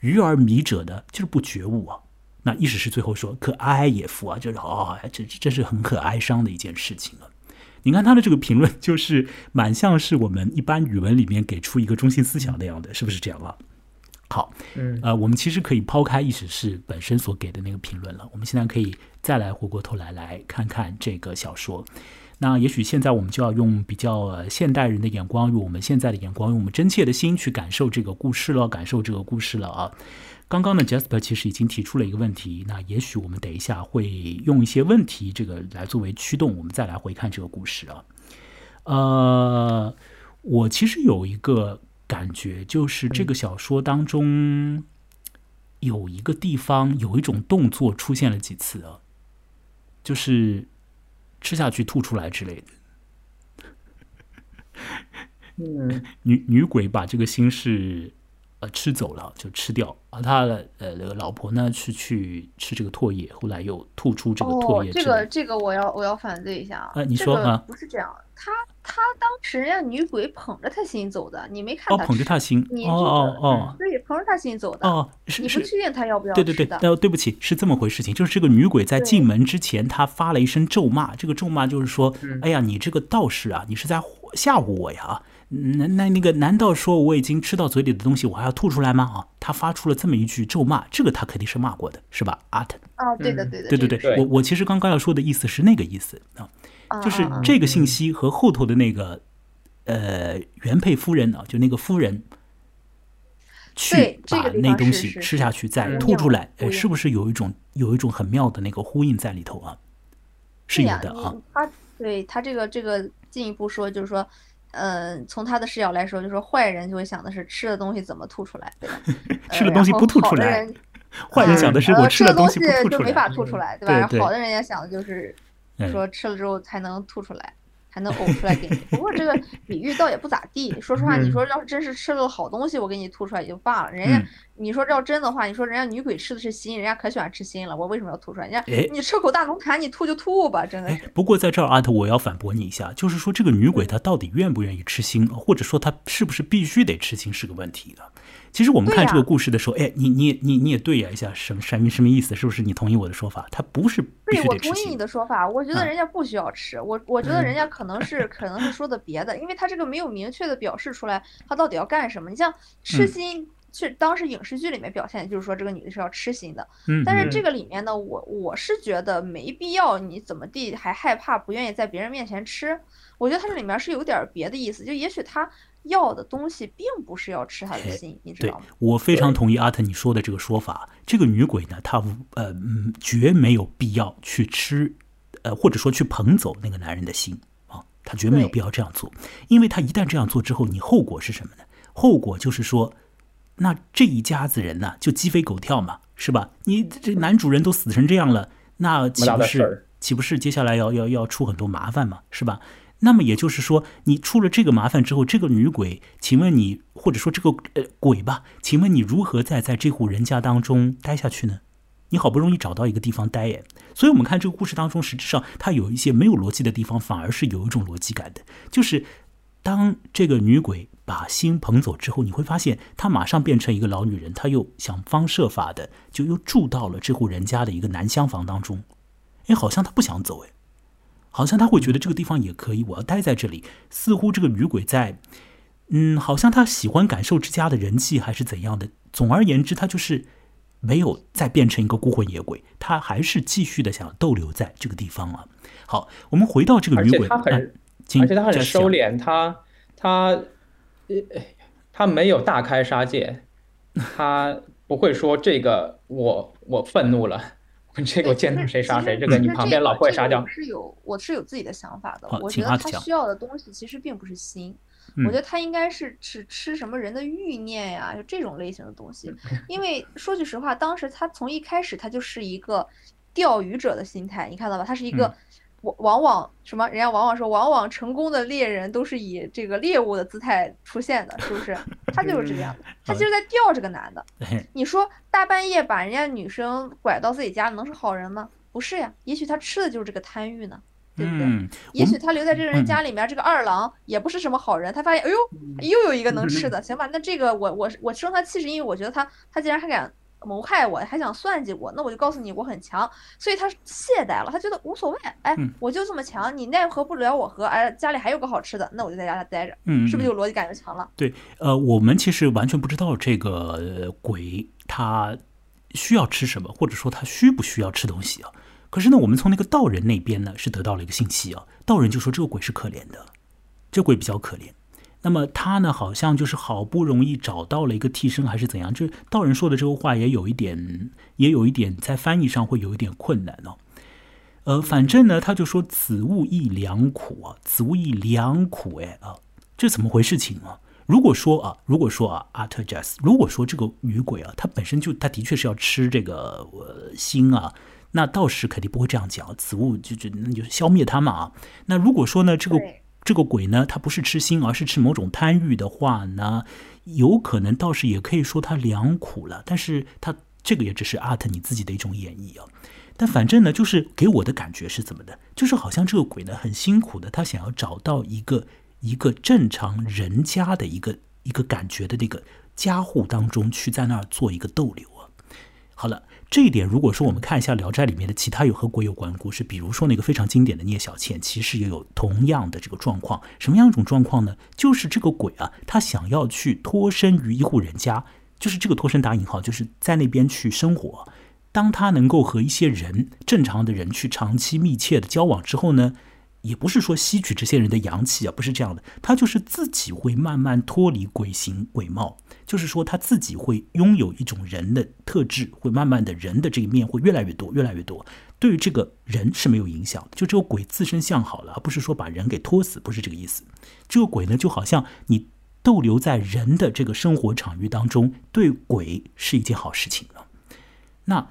愚而迷者呢，就是不觉悟啊。那意思是最后说可哀也夫啊，就是哦，这这是很可哀伤的一件事情了、啊。你看他的这个评论，就是蛮像是我们一般语文里面给出一个中心思想那样的，是不是这样啊？好，呃，我们其实可以抛开意思是本身所给的那个评论了，我们现在可以再来回过头来来看看这个小说。那也许现在我们就要用比较现代人的眼光，用我们现在的眼光，用我们真切的心去感受这个故事了，感受这个故事了啊。刚刚呢 Jasper 其实已经提出了一个问题，那也许我们等一下会用一些问题这个来作为驱动，我们再来回看这个故事啊。呃，我其实有一个感觉，就是这个小说当中有一个地方有一种动作出现了几次啊，就是吃下去吐出来之类的。女女鬼把这个心事呃吃走了，就吃掉，而她呃老婆呢去去吃这个唾液，后来又吐出这个唾液。哦，这个这个我要我要反对一下啊！呃、你说啊，不是这样，她她当时人家女鬼捧着她心走的，你没看她？哦，捧着她心，你哦哦哦，对，捧着她心走的。哦，是你不确定她要不要吃的？对对对，呃，对不起，是这么回事情，就是这个女鬼在进门之前，她发了一声咒骂，这个咒骂就是说，哎呀，你这个道士啊，你是在吓唬我呀！那那那个难道说我已经吃到嘴里的东西我还要吐出来吗？啊，他发出了这么一句咒骂，这个他肯定是骂过的，是吧 Art？ 哦，对的对的对对对，我我其实刚刚要说的意思是那个意思啊，就是这个信息和后头的那个呃原配夫人啊，就那个夫人去把那东西吃下去再吐出来，哎，是不是有一种有一种很妙的那个呼应在里头啊？是有的啊。他对他这个这个进一步说，就是说。呃，从他的视角来说，就是说坏人就会想的是吃的东西怎么吐出来，对吧？吃了东西不吐出来，坏人想的是我吃了东西不吐出来，就没法吐出来，对吧？好的人也想的就是说吃了之后才能吐出来。还能呕出来给你。不过这个比喻倒也不咋地，说实话，你说要是真是吃了好东西，我给你吐出来也就罢了。人家、嗯、你说要真的话，你说人家女鬼吃的是心，人家可喜欢吃心了，我为什么要吐出来？人家、哎、你吃口大龙坎，你吐就吐吧，真的是。哎、不过在这儿阿特，我要反驳你一下，就是说这个女鬼她到底愿不愿意吃心，或者说她是不是必须得吃心，是个问题的。其实我们看这个故事的时候，哎，你你你你也对呀一下，什么什么什么意思？是不是你同意我的说法？他不是必须得吃心。对，我同意你的说法。我觉得人家不需要吃，嗯、我我觉得人家可能是可能是说的别的，因为他这个没有明确的表示出来，他到底要干什么。你像吃心。嗯，是当时影视剧里面表现，就是说这个女的是要吃心的，但是这个里面呢，我我是觉得没必要，你怎么地还害怕不愿意在别人面前吃？我觉得它这里面是有点别的意思，就也许她要的东西并不是要吃她的心，你知道吗？对，我非常同意阿特你说的这个说法。这个女鬼呢，她呃绝没有必要去吃，呃或者说去捧走那个男人的心啊，她绝没有必要这样做，因为她一旦这样做之后，你后果是什么呢？后果就是说。那这一家子人呢、啊，就鸡飞狗跳嘛，是吧？你这男主人都死成这样了，那岂不是岂不是接下来要要要出很多麻烦嘛，是吧？那么也就是说，你出了这个麻烦之后，这个女鬼，请问你或者说这个呃鬼吧，请问你如何再在这户人家当中待下去呢？你好不容易找到一个地方待耶，所以我们看这个故事当中，实质上它有一些没有逻辑的地方，反而是有一种逻辑感的，就是当这个女鬼。把心捧走之后，你会发现她马上变成一个老女人，她又想方设法的就又住到了这户人家的一个南厢房当中。哎，好像她不想走，哎，好像她会觉得这个地方也可以，我要待在这里。似乎这个女鬼在，嗯，好像她喜欢感受之家的人气还是怎样的。总而言之，她就是没有再变成一个孤魂野鬼，她还是继续的想逗留在这个地方啊。好，我们回到这个女鬼，而且她很，而且她很收敛，她她。他没有大开杀戒，他不会说这个我我愤怒了，这个我见到谁杀谁，这个你旁边老婆也杀掉。这个这个、我是有我是有自己的想法的，我觉得他需要的东西其实并不是心，我觉得他应该是吃吃什么人的欲念呀、啊，就这种类型的东西。因为说句实话，当时他从一开始他就是一个钓鱼者的心态，你看到吧？他是一个。往往什么？人家往往说，往往成功的猎人都是以这个猎物的姿态出现的，是不是？他就是这个样子，他就是在钓这个男的。你说大半夜把人家女生拐到自己家，能是好人吗？不是呀，也许他吃的就是这个贪欲呢，对不对？嗯、也许他留在这个人家里面，嗯、这个二郎也不是什么好人。他发现，哎呦，又有一个能吃的，行吧？那这个我我我生他气是因为我觉得他他竟然还敢。谋害我，还想算计我，那我就告诉你我很强，所以他懈怠了，他觉得无所谓，哎，我就这么强，你奈何不了我何？哎，家里还有个好吃的，那我就在家待着，嗯，是不是就逻辑感就强了？对，呃，我们其实完全不知道这个鬼他需要吃什么，或者说他需不需要吃东西啊？可是呢，我们从那个道人那边呢是得到了一个信息啊，道人就说这个鬼是可怜的，这鬼比较可怜。那么他呢，好像就是好不容易找到了一个替身，还是怎样？这道人说的这个话也有一点，也有一点在翻译上会有一点困难哦。呃，反正呢，他就说此物亦良苦啊，此物亦良苦哎啊，这怎么回事情啊？如果说啊，如果说啊，阿特加斯，如果说这个女鬼啊，她本身就她的确是要吃这个、呃、心啊。那道士肯定不会这样讲，此物就就那就消灭他嘛啊。那如果说呢，这个。这个鬼呢，他不是吃心，而是吃某种贪欲的话呢，有可能倒是也可以说他良苦了，但是他这个也只是 art 你自己的一种演绎啊。但反正呢，就是给我的感觉是怎么的，就是好像这个鬼呢很辛苦的，他想要找到一个一个正常人家的一个一个感觉的那个家户当中去，在那儿做一个逗留啊。好了。这一点，如果说我们看一下《聊斋》里面的其他有和鬼有关的故事，比如说那个非常经典的聂小倩，其实也有同样的这个状况。什么样一种状况呢？就是这个鬼啊，他想要去脱身于一户人家，就是这个脱身打引号，就是在那边去生活。当他能够和一些人正常的人去长期密切的交往之后呢，也不是说吸取这些人的阳气啊，不是这样的，他就是自己会慢慢脱离鬼形鬼貌。就是说他自己会拥有一种人的特质，会慢慢的人的这一面会越来越多越来越多，对于这个人是没有影响的，就只有鬼自身向好了，而不是说把人给拖死，不是这个意思。这个鬼呢，就好像你逗留在人的这个生活场域当中，对鬼是一件好事情了。那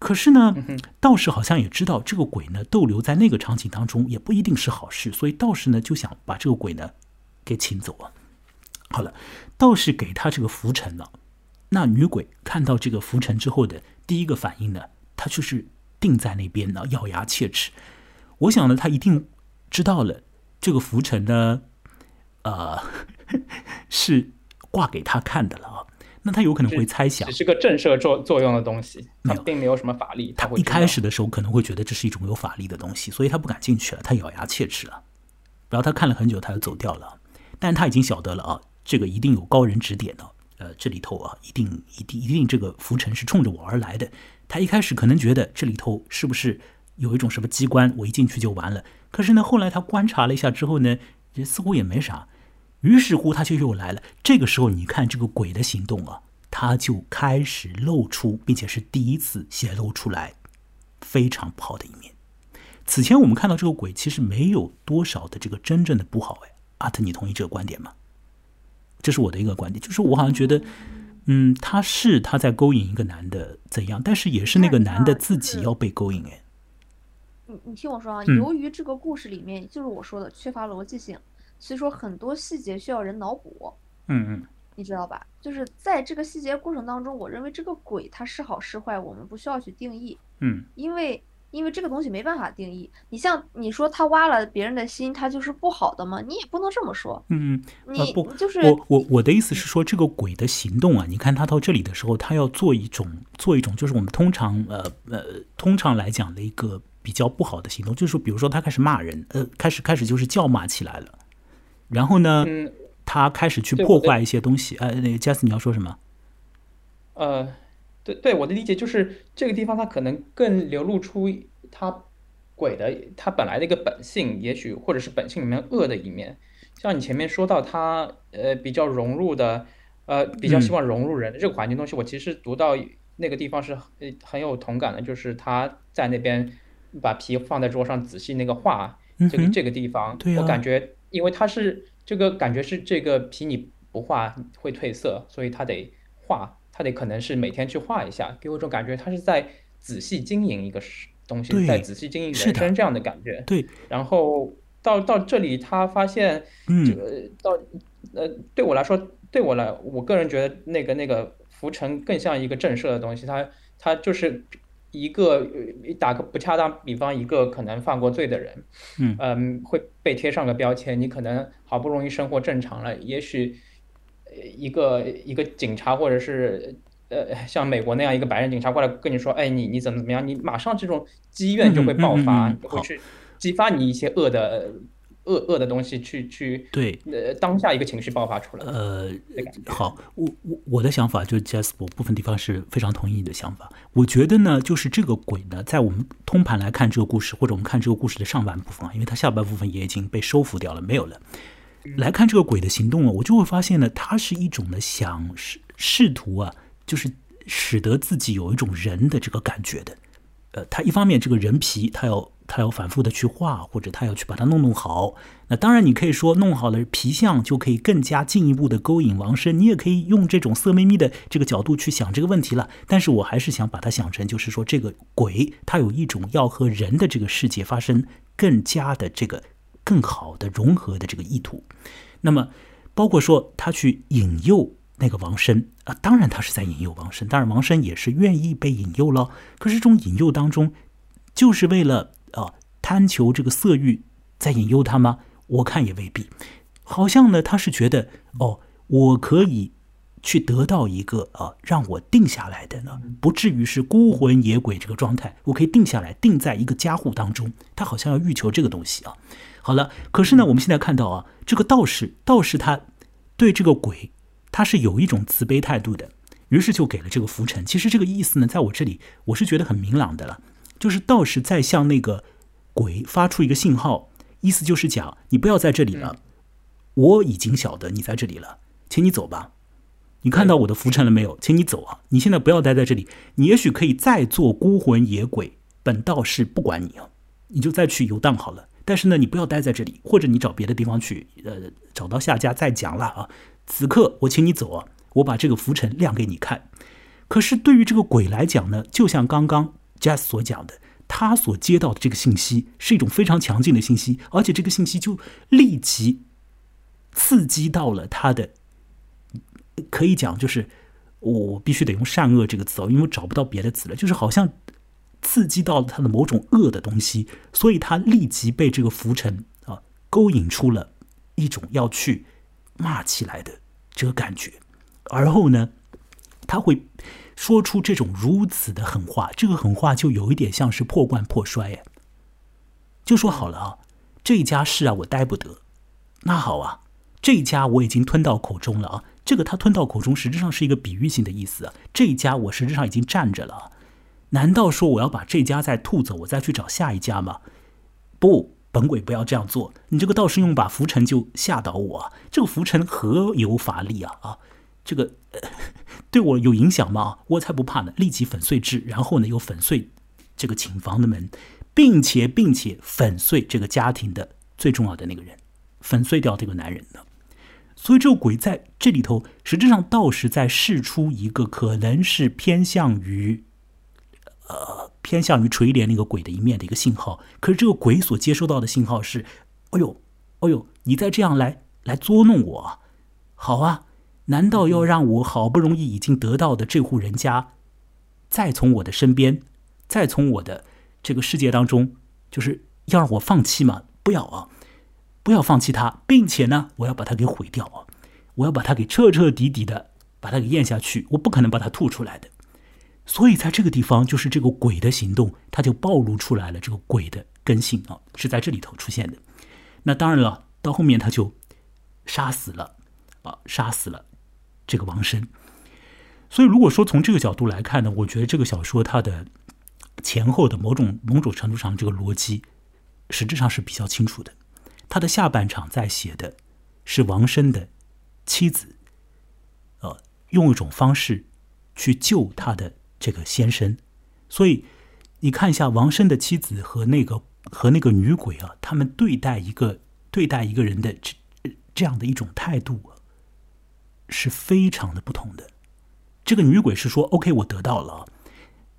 可是呢，道士好像也知道这个鬼呢逗留在那个场景当中也不一定是好事，所以道士呢就想把这个鬼呢给请走啊。好了，道士给他这个拂尘了，那女鬼看到这个拂尘之后的第一个反应呢，她就是定在那边呢，咬牙切齿。我想呢，她一定知道了这个拂尘呢，呃，是挂给她看的了啊。那她有可能会猜想，只是个震慑作作用的东西，它并没有什么法力。她一开始的时候可能会觉得这是一种有法力的东西，所以她不敢进去了，她咬牙切齿了。然后她看了很久，她就走掉了。但她已经晓得了啊，这个一定有高人指点的。呃，这里头啊，一定一定一定，这个拂尘是冲着我而来的。他一开始可能觉得这里头是不是有一种什么机关，我一进去就完了。可是呢，后来他观察了一下之后呢，似乎也没啥。于是乎，他就又来了。这个时候，你看这个鬼的行动啊，他就开始露出，并且是第一次显露出来非常不好的一面。此前我们看到这个鬼其实没有多少的这个真正的不好哎。阿特，你同意这个观点吗？这是我的一个观点，就是我好像觉得，嗯，他是他在勾引一个男的怎样，但是也是那个男的自己要被勾引哎。你你听我说啊，由于这个故事里面就是我说的缺乏逻辑性，所以说很多细节需要人脑补。嗯嗯，你知道吧？就是在这个细节过程当中，我认为这个鬼他是好是坏，我们不需要去定义。嗯，因为因为这个东西没办法定义。你像你说他挖了别人的心，他就是不好的吗？你也不能这么说。嗯，你、呃、不就是我我我的意思是说，这个鬼的行动啊，你看他到这里的时候，他要做一种做一种，就是我们通常呃呃通常来讲的一个比较不好的行动，就是比如说他开始骂人，呃，开始开始就是叫骂起来了，然后呢，嗯、他开始去破坏一些东西。哎，那个Jasper你要说什么？呃。对, 对我的理解就是这个地方它可能更流露出它鬼的它本来的一个本性，也许或者是本性里面恶的一面，像你前面说到它呃比较融入的呃比较希望融入人的这个环境东西，我其实读到那个地方是很有同感的，就是他在那边把皮放在桌上仔细那个画这个这个地方，我感觉因为它是这个感觉是这个皮你不画会褪色，所以他得画，他得可能是每天去画一下，给我一种感觉，他是在仔细经营一个东西，在仔细经营人生这样的感觉。对，然后到到这里，他发现，这个、嗯，到呃，对我来说，对我来，我个人觉得那个那个浮尘更像一个震慑的东西，它它就是一个打个不恰当比方，一个可能犯过罪的人，嗯嗯、呃，会被贴上个标签。你可能好不容易生活正常了，也许。一个一个警察或者是呃像美国那样一个白人警察过来跟你说，哎，你你怎么怎么样，你马上这种积怨就会爆发，嗯嗯嗯、会去激发你一些恶的恶恶的东西去去对呃当下一个情绪爆发出来。呃，好，我我我的想法就是 Jasper 部分地方是非常同意你的想法。我觉得呢，就是这个鬼呢，在我们通盘来看这个故事，或者我们看这个故事的上半部分啊，因为它下半部分也已经被收服掉了，没有了。来看这个鬼的行动啊，我就会发现呢，他是一种的想试试图啊，就是使得自己有一种人的这个感觉的。呃，他一方面这个人皮，他要他要反复的去画，或者他要去把它弄弄好。那当然，你可以说弄好了皮相就可以更加进一步的勾引王生，你也可以用这种色眯眯的这个角度去想这个问题了。但是我还是想把它想成，就是说这个鬼他有一种要和人的这个世界发生更加的这个。更好的融合的这个意图，那么包括说他去引诱那个王生啊，当然他是在引诱王生，当然王生也是愿意被引诱了。可是这种引诱当中，就是为了啊贪求这个色欲在引诱他吗？我看也未必。好像呢，他是觉得哦，我可以去得到一个啊让我定下来的呢，不至于是孤魂野鬼这个状态，我可以定下来，定在一个家户当中。他好像要欲求这个东西啊。好了，可是呢，我们现在看到啊，这个道士，道士他对这个鬼，他是有一种慈悲态度的，于是就给了这个拂尘。其实这个意思呢，在我这里我是觉得很明朗的了，就是道士在向那个鬼发出一个信号，意思就是讲，你不要在这里了，我已经晓得你在这里了，请你走吧。你看到我的拂尘了没有？请你走啊！你现在不要待在这里，你也许可以再做孤魂野鬼，本道士不管你啊，你就再去游荡好了。但是呢，你不要待在这里，或者你找别的地方去，呃，找到下家再讲了啊。此刻我请你走啊，我把这个拂尘亮给你看。可是对于这个鬼来讲呢，就像刚刚 Jas 所讲的，他所接到的这个信息是一种非常强劲的信息，而且这个信息就立即刺激到了他的，可以讲就是我必须得用善恶这个词，因为我找不到别的词了，就是好像刺激到了他的某种恶的东西，所以他立即被这个浮尘啊勾引出了一种要去骂起来的这个感觉。而后呢，他会说出这种如此的狠话，这个狠话就有一点像是破罐破摔呀。就说好了啊，这家事啊我待不得，那好啊，这家我已经吞到口中了啊。这个他吞到口中实质上是一个比喻性的意思啊，这家我实质上已经站着了啊。难道说我要把这家再吐走，我再去找下一家吗？不，本鬼不要这样做，你这个倒是用把浮尘就吓倒我啊，这个浮尘何有法力啊啊！这个、呃、对我有影响吗？我才不怕呢！立即粉碎之，然后呢又粉碎这个寝房的门，并且并且粉碎这个家庭的最重要的那个人，粉碎掉这个男人呢。所以这个鬼在这里头实质上倒是在释出一个可能是偏向于呃，偏向于垂怜那个鬼的一面的一个信号，可是这个鬼所接收到的信号是，哎呦，哎呦，你再这样来来捉弄我，好啊，难道要让我好不容易已经得到的这户人家，再从我的身边，再从我的这个世界当中，就是要让我放弃吗？不要啊，不要放弃他，并且呢，我要把他给毁掉啊，我要把他给彻彻底底的把他给咽下去，我不可能把他吐出来的。所以在这个地方，就是这个鬼的行动，它就暴露出来了，这个鬼的根性啊，是在这里头出现的。那当然了，到后面他就杀死了啊，杀死了这个王生。所以如果说从这个角度来看呢，我觉得这个小说它的前后的某种某种程度上这个逻辑实质上是比较清楚的。它的下半场在写的是王生的妻子，呃，用一种方式去救他的这个先生。所以你看一下王生的妻子和那个和那个女鬼啊，他们对待一个对待一个人的 这, 这样的一种态度、啊、是非常的不同的。这个女鬼是说 OK 我得到了，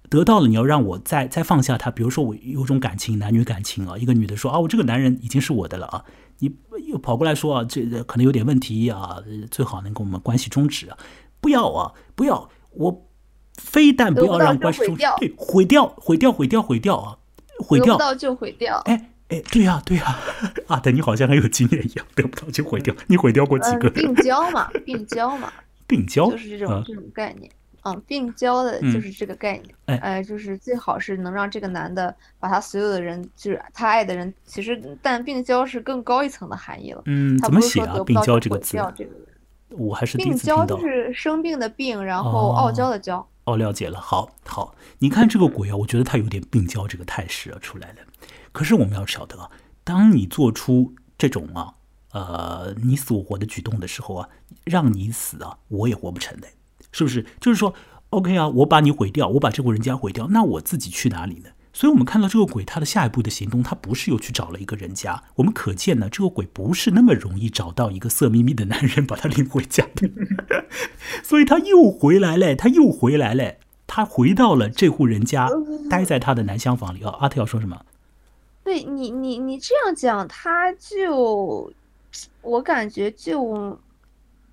得到了你要让我再再放下他，比如说我有种感情，男女感情啊，一个女的说啊，我这个男人已经是我的了啊，你又跑过来说啊，这可能有点问题啊，最好能跟我们关系终止啊，不要啊，不要，我非但不要让关系中对毁掉毁掉毁掉毁掉啊，毁掉得不到就毁掉。哎哎，对呀、啊、对呀、啊，阿德你好像很有经验一样，得不到就毁掉。你毁掉过几个人？嗯、病娇嘛，病娇嘛，病娇就是这种、嗯、这种概念啊、嗯，病娇的就是这个概念。哎、嗯呃，就是最好是能让这个男的把他所有的人，就是他爱的人，其实但病娇是更高一层的含义了。嗯，怎么写啊？病娇这个词，我还是第一次听到。病娇就是生病的病，然后傲娇的娇。哦哦，了解了，好好，你看这个鬼啊，我觉得他有点病娇这个态势、啊、出来了。可是我们要晓得、啊，当你做出这种啊，呃，你死我活的举动的时候啊，让你死啊，我也活不成的，是不是？就是说 ，OK 啊，我把你毁掉，我把这户人家毁掉，那我自己去哪里呢？所以我们看到这个鬼他的下一步的行动，他不是又去找了一个人家，我们可见呢，这个鬼不是那么容易找到一个色眯眯的男人把他领回家的所以他又回来了，他又回来了，他回到了这户人家，待在他的男厢房里。啊，阿特要说什么？对你你你这样讲，他就我感觉就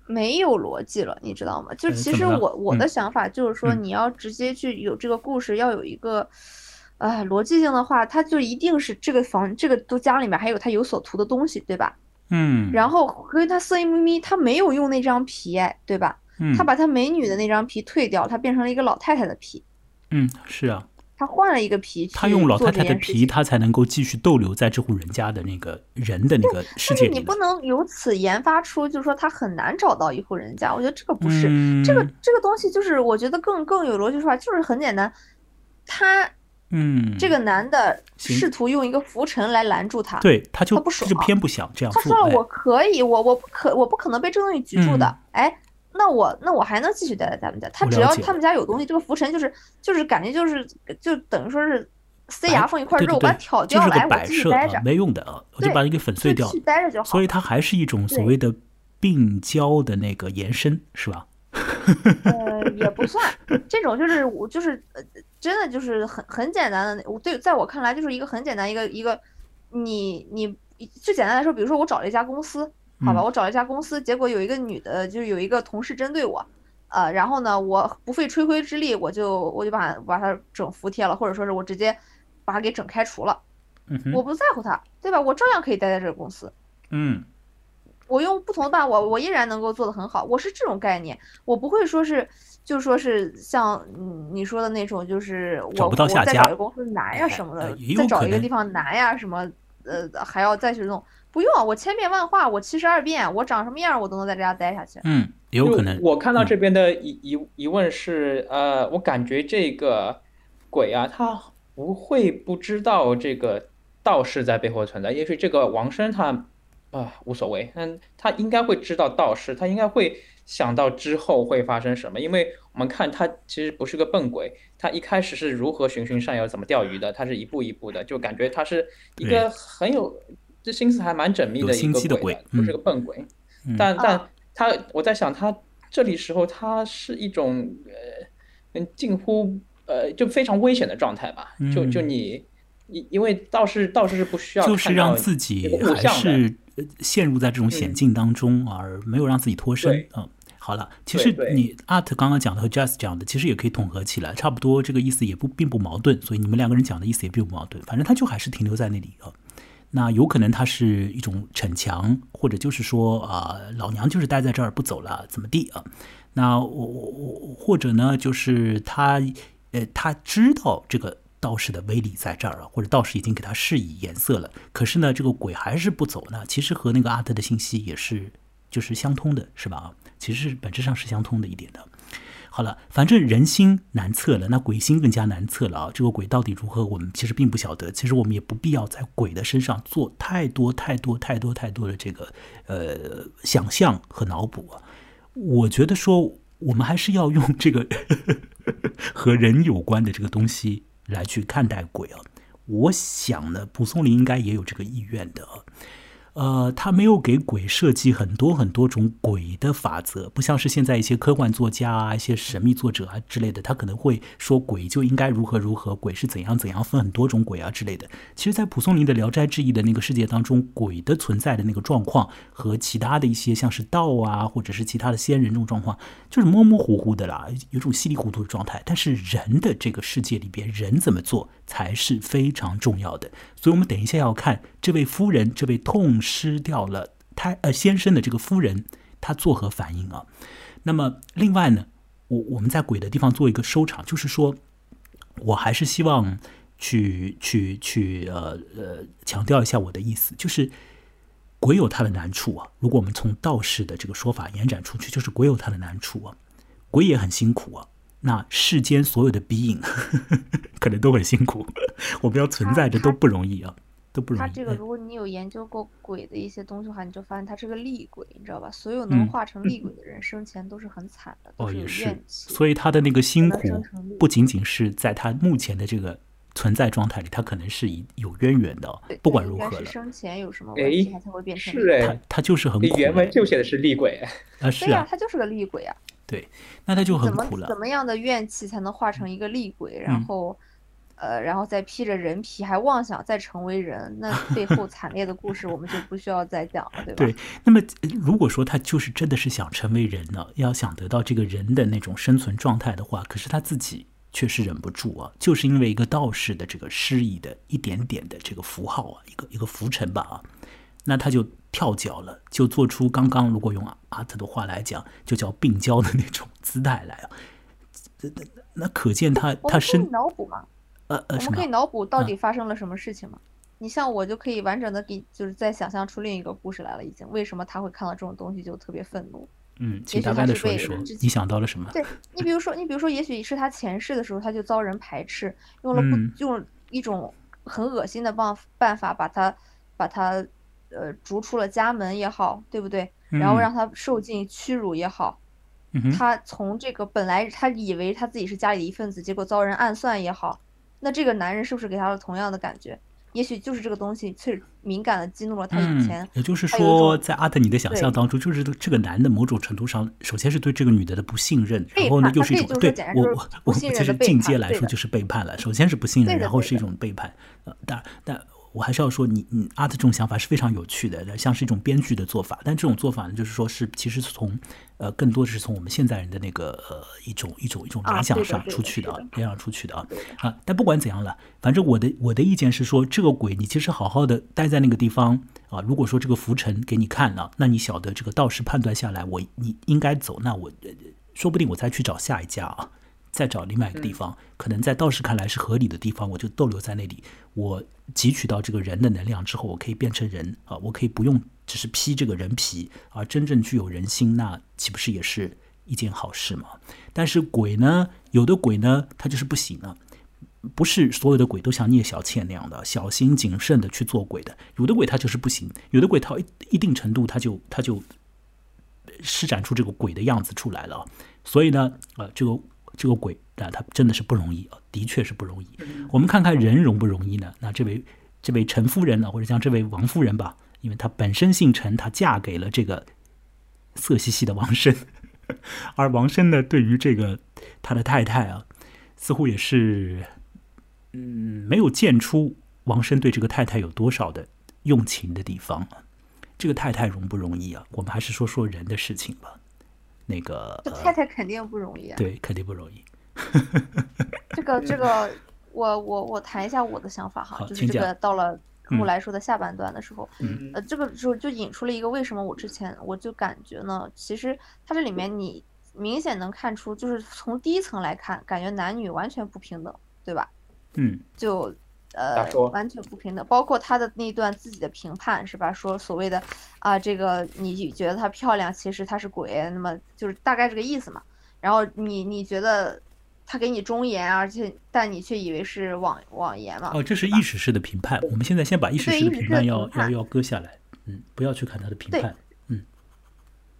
没有逻辑了，你知道吗？就其实我我的想法就是说，你要直接去有这个故事，要有一个。哎，逻辑性的话，它就一定是这个房，这个都家里面还有它有所图的东西，对吧？嗯。然后跟他色眯眯，他没有用那张皮，对吧？嗯。他把他美女的那张皮退掉，他变成了一个老太太的皮。嗯，是啊。他换了一个皮，他用老太太的皮，他才能够继续逗留在这户人家的那个人的那个世界里。但是你不能由此研发出，就是说他很难找到一户人家。我觉得这个不是，嗯、这个这个东西就是我觉得更更有逻辑说法，就是很简单，他。嗯，这个男的试图用一个浮尘来拦住他，对，他就他不爽，就偏不想这样做。他说：“我可以，我我不可，我不可能被这东西局住的。嗯”哎，那我那我还能继续待在他们家。他只要他们家有东西，这个浮尘就是就是感觉就是就等于说是塞牙缝一块肉，把它挑掉了，哎，我继续待着，没用的啊，我就把你给粉碎掉，继续待着就好。所以它还是一种所谓的病娇的那个延伸，是吧？呃，也不算，这种就是我就是。呃真的就是很很简单的，我对在我看来就是一个很简单一个一个，你你最简单来说，比如说我找了一家公司，好吧，我找了一家公司，结果有一个女的，就有一个同事针对我，呃，然后呢，我不费吹灰之力，我就我就把把她整服帖了，或者说是我直接把她给整开除了，我不在乎她，对吧？我照样可以待在这个公司，嗯。我用不同的办法，我我依然能够做得很好，我是这种概念，我不会说是就说是像你说的那种，就是我找不到下家，我再找一个公司难呀什么的，再找一个地方难呀什么，呃，还要再去弄，不用，我千变万化，我七十二变，我长什么样我都能在这家待下去。嗯，有可能。我看到这边的疑疑问是，呃，我感觉这个鬼啊，他不会不知道这个道士在背后存在，也许这个王生他。啊，无所谓。嗯，他应该会知道道士，他应该会想到之后会发生什么，因为我们看他其实不是个笨鬼，他一开始是如何循循善诱、怎么钓鱼的，他是一步一步的，就感觉他是一个很有这心思还蛮缜密的一个鬼，不是个笨鬼。嗯、但但他，我在想，他这里时候他是一种呃，近乎呃就非常危险的状态吧？就就你。因为道士道士是不需要看到，就是让自己还是陷入在这种险境当中，而没有让自己脱身。嗯，好了，其实你 Art 刚刚讲的和 Just 讲的，其实也可以统合起来，差不多这个意思也不并不矛盾，所以你们两个人讲的意思也并不矛盾。反正他就还是停留在那里啊。那有可能他是一种逞强，或者就是说啊、呃，老娘就是待在这儿不走了，怎么地啊？那我我或者呢，就是他呃，他知道这个。道士的威力在这儿了，或者道士已经给他示意颜色了，可是呢，这个鬼还是不走呢。其实和那个阿特的信息也是就是相通的，是吧？其实本质上是相通的一点的。好了，反正人心难测了，那鬼心更加难测了啊！这个鬼到底如何，我们其实并不晓得。其实我们也不必要在鬼的身上做太多太多太多太多的这个呃想象和脑补啊。我觉得说，我们还是要用这个和人有关的这个东西。来去看待鬼啊，我想呢，蒲松龄应该也有这个意愿的、啊。呃，他没有给鬼设计很多很多种鬼的法则，不像是现在一些科幻作家啊、一些神秘作者啊之类的，他可能会说鬼就应该如何如何，鬼是怎样怎样，分很多种鬼啊之类的。其实，在蒲松龄的《聊斋志异》的那个世界当中，鬼的存在的那个状况和其他的一些像是道啊，或者是其他的仙人这种状况，就是模模糊糊的啦，有种稀里糊涂的状态。但是人的这个世界里边，人怎么做才是非常重要的。所以我们等一下要看这位夫人，这位痛。失掉了他呃先生的这个夫人，他作何反应啊？那么另外呢，我我们在鬼的地方做一个收场，就是说，我还是希望去去去呃呃强调一下我的意思，就是鬼有他的难处啊。如果我们从道士的这个说法延展出去，就是鬼有他的难处啊，鬼也很辛苦啊。那世间所有的 being 可能都很辛苦，我们要存在着都不容易啊。都不容易。他这个，如果你有研究过鬼的一些东西的话，你就发现他是个厉鬼，你知道吧？所有能化成厉鬼的人，生前都是很惨的，都是有怨气。所以他的那个辛苦，不仅仅是在他目前的这个存在状态里，他可能是有渊源的。不管如何了，生前有什么问题，他才会变成。是哎，他就是很苦。原文就写的是厉鬼啊，是啊，他就是个厉鬼啊。对，那他就很苦了。怎么样的怨气才能化成一个厉鬼？然后。呃，然后再披着人皮，还妄想再成为人，那背后惨烈的故事我们就不需要再讲了，对吧？对。那么，如果说他就是真的是想成为人呢，要想得到这个人的那种生存状态的话，可是他自己确实忍不住啊，就是因为一个道士的这个失意的一点点的这个符号啊，一个一个浮沉吧啊，那他就跳脚了，就做出刚刚如果用阿特的话来讲，就叫病娇的那种姿态来啊。那可见他他身脑补嘛。呃、我们可以脑补到底发生了什么事情吗？嗯、你像我就可以完整的给，就是再想象出另一个故事来了。已经为什么他会看到这种东西就特别愤怒？嗯，请大概的说一说，你想到了什么？对你比如说，你比如说，也许是他前世的时候他就遭人排斥，用了不、嗯、用一种很恶心的办办法把他把他呃逐出了家门也好，对不对？然后让他受尽屈辱也好，嗯、他从这个本来他以为他自己是家里的一份子，结果遭人暗算也好。那这个男人是不是给他了同样的感觉？也许就是这个东西是敏感的激怒了他以前、嗯、也就是说在阿特你的想象当中，就是这个男的某种程度上首先是对这个女的的不信任，然后呢又是一种对我我其实进阶来说就是背叛了，首先是不信任，然后是一种背叛。呃，但但我还是要说你你阿特这种想法是非常有趣的，像是一种编剧的做法，但这种做法呢就是说是其实从呃更多的是从我们现代人的那个呃一种一种一种联想上出去的啊，联想出去的啊啊！但不管怎样了，反正我的我的意见是说，这个鬼你其实好好的待在那个地方啊。如果说这个浮尘给你看了、啊，那你晓得这个道士判断下来，我你应该走，那我说不定我再去找下一家啊。再找另外一个地方，可能在道士看来是合理的地方，我就逗留在那里。我汲取到这个人的能量之后，我可以变成人啊，我可以不用只是披这个人皮，而真正具有人心，那岂不是也是一件好事吗？但是鬼呢，有的鬼呢，他就是不行啊。不是所有的鬼都像聂小倩那样的小心谨慎的去做鬼的，有的鬼他就是不行，有的鬼他一定程度他就他就施展出这个鬼的样子出来了。所以呢，呃，这个。这个鬼啊，他真的是不容易啊，的确是不容易。我们看看人容不容易呢？那这位这位陈夫人呢，或者像这位王夫人吧，因为她本身姓陈，她嫁给了这个色兮兮的王生，而王生呢，对于这个他的太太啊，似乎也是嗯没有见出王生对这个太太有多少的用情的地方啊。这个太太容不容易啊？我们还是说说人的事情吧。那个这太太肯定不容易、啊呃、对，肯定不容易。这个这个我我我谈一下我的想法哈，就是这个到了后来说的下半段的时候、嗯、呃这个时候就引出了一个为什么我之前我就感觉呢，其实它这里面你明显能看出，就是从第一层来看感觉男女完全不平等，对吧？嗯，就呃完全不平等，包括他的那段自己的评判是吧，说所谓的啊、呃、这个你觉得她漂亮，其实她是鬼，那么就是大概这个意思嘛。然后你你觉得他给你忠言，而且但你却以为是妄妄言嘛。哦，这是意识式的评判，我们现在先把意识式的评判要评判要要割下来，嗯，不要去看他的评判。嗯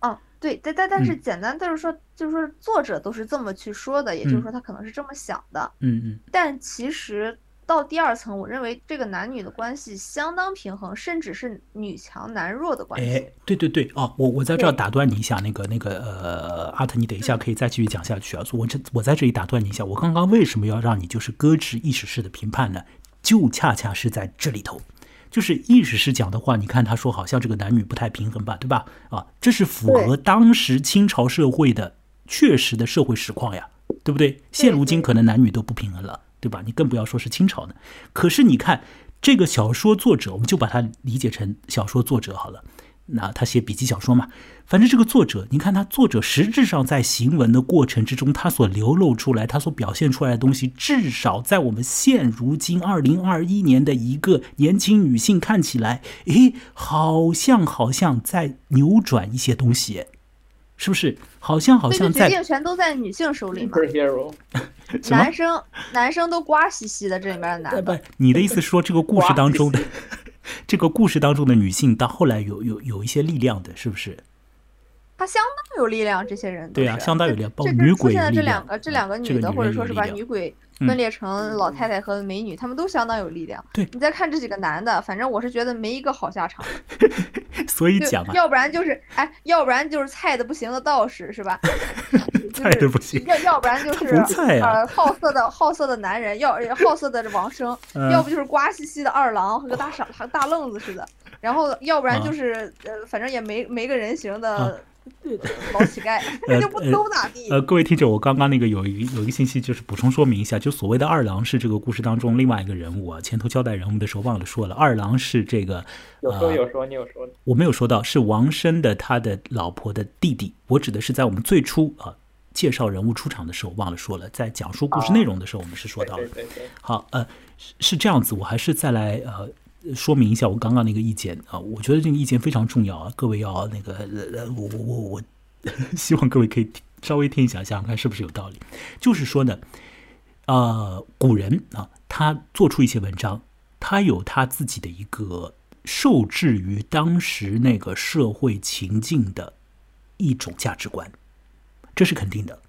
嗯，对，但但但是简单就是说、嗯、就是说作者都是这么去说的，也就是说他可能是这么想的。嗯嗯，但其实到第二层，我认为这个男女的关系相当平衡，甚至是女强男弱的关系。哎，对对对，哦，我我在这儿打断你一下，那个那个呃，阿特，你等一下可以再继续讲下去啊。我这我在这里打断你一下，我刚刚为什么要让你就是搁置意识式的评判呢？就恰恰是在这里头，就是意识式讲的话，你看他说好像这个男女不太平衡吧，对吧？啊，这是符合当时清朝社会的确实的社会实况呀，对不对？现如今可能男女都不平衡了。对吧？你更不要说是清朝呢。可是你看这个小说作者，我们就把它理解成小说作者好了。那他写笔记小说嘛，反正这个作者，你看他作者实质上在行文的过程之中，他所流露出来、他所表现出来的东西，至少在我们现如今二零二一年的一个年轻女性看起来，诶，好像好像在扭转一些东西。是不是好像好像在决定权都在女性手里嘛？男生男生都瓜兮兮的，这里面的男的。你的意思说这个故事当中的这个故事当中的女性到后来有有有一些力量的，是不是？她相当有力量，这些人对啊，相当有力量，包括女鬼有力量。出现的这两个这两个女的，或者说是把女鬼分裂成老太太和美女，她们都相当有力量。对，你再看这几个男的，反正我是觉得没一个好下场。所以讲嘛，要不然就是哎，要不然就是菜的不行的道士是吧？菜的不行，要不然就是呃好色的好色的男人，要好色的王生，要不就是瓜兮兮的二郎和个大傻和大愣子似的，然后要不然就是呃反正也没没个人形的老乞丐，那就不都咋地？呃，各位听者，我刚刚那个有一有一个信息就是补充说明一下，就所谓的二郎是这个故事当中另外一个人物啊，前头交代人物的时候忘了说了，二郎是这个。有说有说，你有说的，我没有说到，是王生的他的老婆的弟弟。我指的是在我们最初啊介绍人物出场的时候忘了说了，在讲述故事内容的时候我们是说到了。好，呃，是这样子，我还是再来呃。说明一下我刚刚那个意见啊，我觉得这个意见非常重要啊，各位要那个，我我我我希望各位可以稍微听一下，想想看是不是有道理。就是说呢，呃，古人啊，他做出一些文章，他有他自己的一个受制于当时那个社会情境的一种价值观，这是肯定的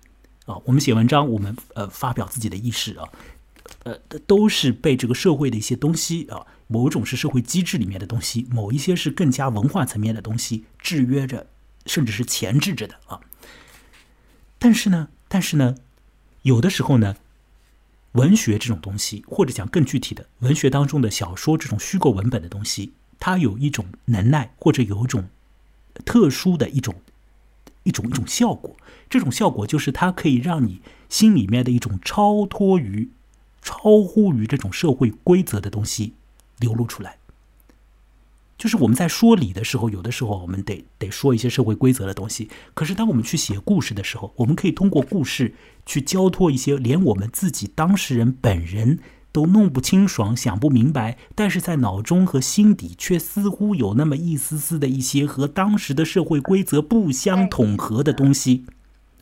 啊。我们写文章，我们呃发表自己的意识啊。呃，都是被这个社会的一些东西啊，某种是社会机制里面的东西，某一些是更加文化层面的东西制约着，甚至是钳制着的啊。但是呢，但是呢，有的时候呢，文学这种东西，或者讲更具体的，文学当中的小说这种虚构文本的东西，它有一种能耐，或者有一种特殊的一种一种一种效果。这种效果就是它可以让你心里面的一种超脱于、超乎于这种社会规则的东西流露出来。就是我们在说理的时候，有的时候我们得得说一些社会规则的东西。可是当我们去写故事的时候，我们可以通过故事去交托一些连我们自己当事人本人都弄不清爽、想不明白，但是在脑中和心底却似乎有那么一丝丝的一些和当时的社会规则不相统合的东西，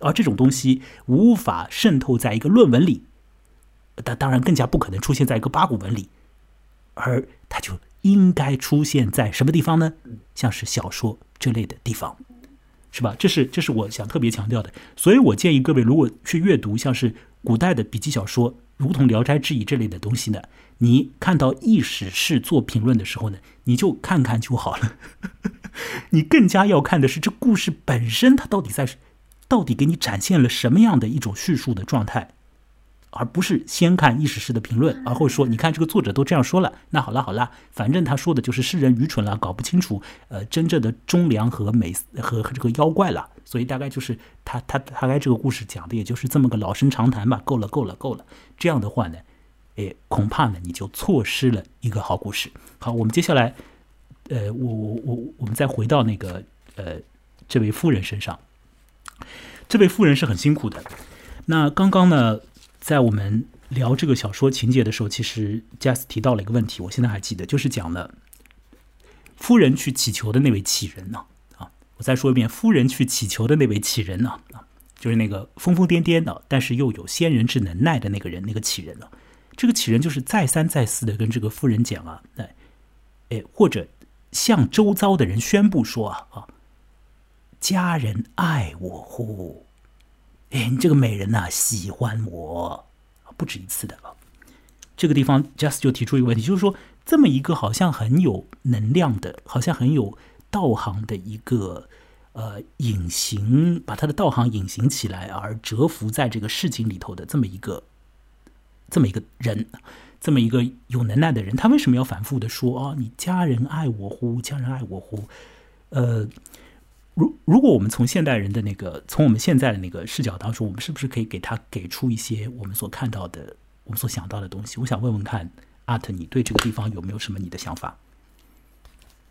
而这种东西无法渗透在一个论文里，但当然更加不可能出现在一个八股文里，而它就应该出现在什么地方呢？像是小说这类的地方，是吧？这是这是我想特别强调的。所以我建议各位，如果去阅读像是古代的笔记小说，如同《聊斋志异》这类的东西呢，你看到意史士做评论的时候呢，你就看看就好了。你更加要看的是这故事本身，它到底在到底给你展现了什么样的一种叙述的状态，而不是先看意史士的评论，而后说你看这个作者都这样说了，那好了好了，反正他说的就是世人愚蠢了，搞不清楚呃真正的忠良和美和这个妖怪了，所以大概就是他他大概这个故事讲的也就是这么个老生常谈吧，够了够了够了。这样的话呢，哎，恐怕呢你就错失了一个好故事。好，我们接下来，呃，我我我我们再回到那个呃这位夫人身上，这位夫人是很辛苦的。那刚刚呢，在我们聊这个小说情节的时候，其实 Jasper 提到了一个问题，我现在还记得，就是讲了夫人去祈求的那位乞人呢、啊啊、我再说一遍，夫人去祈求的那位乞人呢、啊啊、就是那个疯疯癫癫的，但是又有先人之能耐的那个人，那个乞人呢、啊，这个乞人就是再三再四的跟这个夫人讲啊，哎哎，或者向周遭的人宣布说啊啊，家人爱我乎。哎，你这个美人呐、啊，喜欢我，不止一次的了。这个地方 Jasper 就提出一个问题，就是说，这么一个好像很有能量的，好像很有道行的一个呃隐形，把他的道行隐形起来，而蛰伏在这个事情里头的这么一个这么一个人，这么一个有能耐的人，他为什么要反复的说啊、哦，你家人爱我乎？家人爱我乎？呃。如如果我们从现代人的那个，从我们现在的那个视角当中，我们是不是可以给他给出一些我们所看到的、我们所想到的东西？我想问问看 ，Art， 你对这个地方有没有什么你的想法？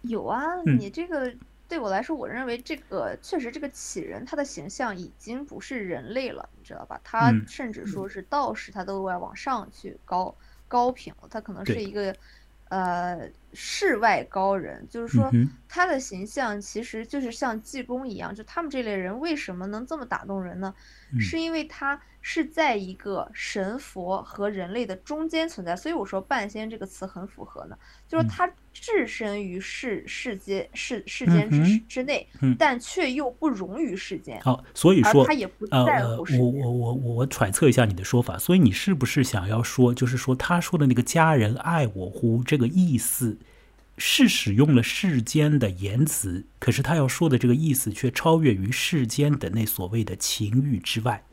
有啊，你这个、嗯、对我来说，我认为这个确实这个乞人他的形象已经不是人类了，你知道吧？他甚至说是道士，他都要往上去高高频了，他可能是一个。呃，世外高人，就是说他的形象其实就是像济公一样、嗯、就他们这类人为什么能这么打动人呢、嗯、是因为他是在一个神佛和人类的中间存在，所以我说半仙这个词很符合呢，就是他置身于世世间世世间之、嗯、之内、嗯、但却又不容于世间。好，所以说他也不在乎世间、呃、我我我我揣测一下你的说法，所以你是不是想要说，就是说他说的那个家人爱我乎这个意思是使用了世间的言辞，可是他要说的这个意思却超越于世间的那所谓的情欲之外。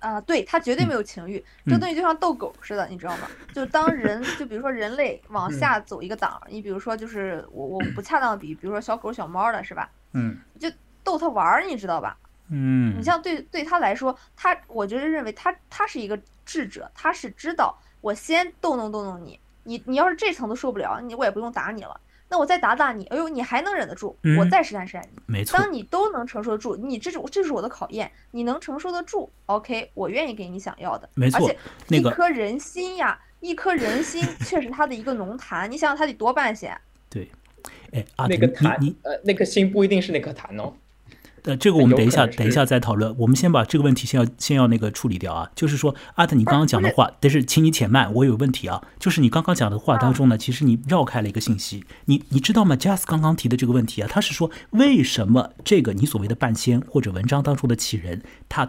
啊、呃，对，他绝对没有情欲、嗯、这东西就像逗狗似的、嗯、你知道吗？就当人就比如说人类往下走一个档、嗯、你比如说就是我我不恰当的比比如说小狗小猫的是吧，嗯，就逗他玩，你知道吧，嗯，你像对对他来说，他我觉得认为他他是一个智者，他是知道我先逗弄逗弄你，你你要是这层都受不了你，我也不用打你了，那我再打打你，哎呦，你还能忍得住，嗯、我再试探试探你。没错，当你都能承受得住，你这是这是我的考验，你能承受得住 ，OK， 我愿意给你想要的。没错，而且一颗人心呀，那个、一颗人心却是他的一个浓痰，你想想他得多半仙。对，哎，啊、那个痰，呃，那颗心不一定是那颗痰哦。呃，这个我们等一下，等一下再讨论。我们先把这个问题先要先要那个处理掉啊。就是说，阿特，你刚刚讲的话，但是请你且慢，我有问题啊。就是你刚刚讲的话当中呢，其实你绕开了一个信息。你你知道吗 ？Jasper 刚刚提的这个问题啊，他是说为什么这个你所谓的半仙或者文章当中的乞人，他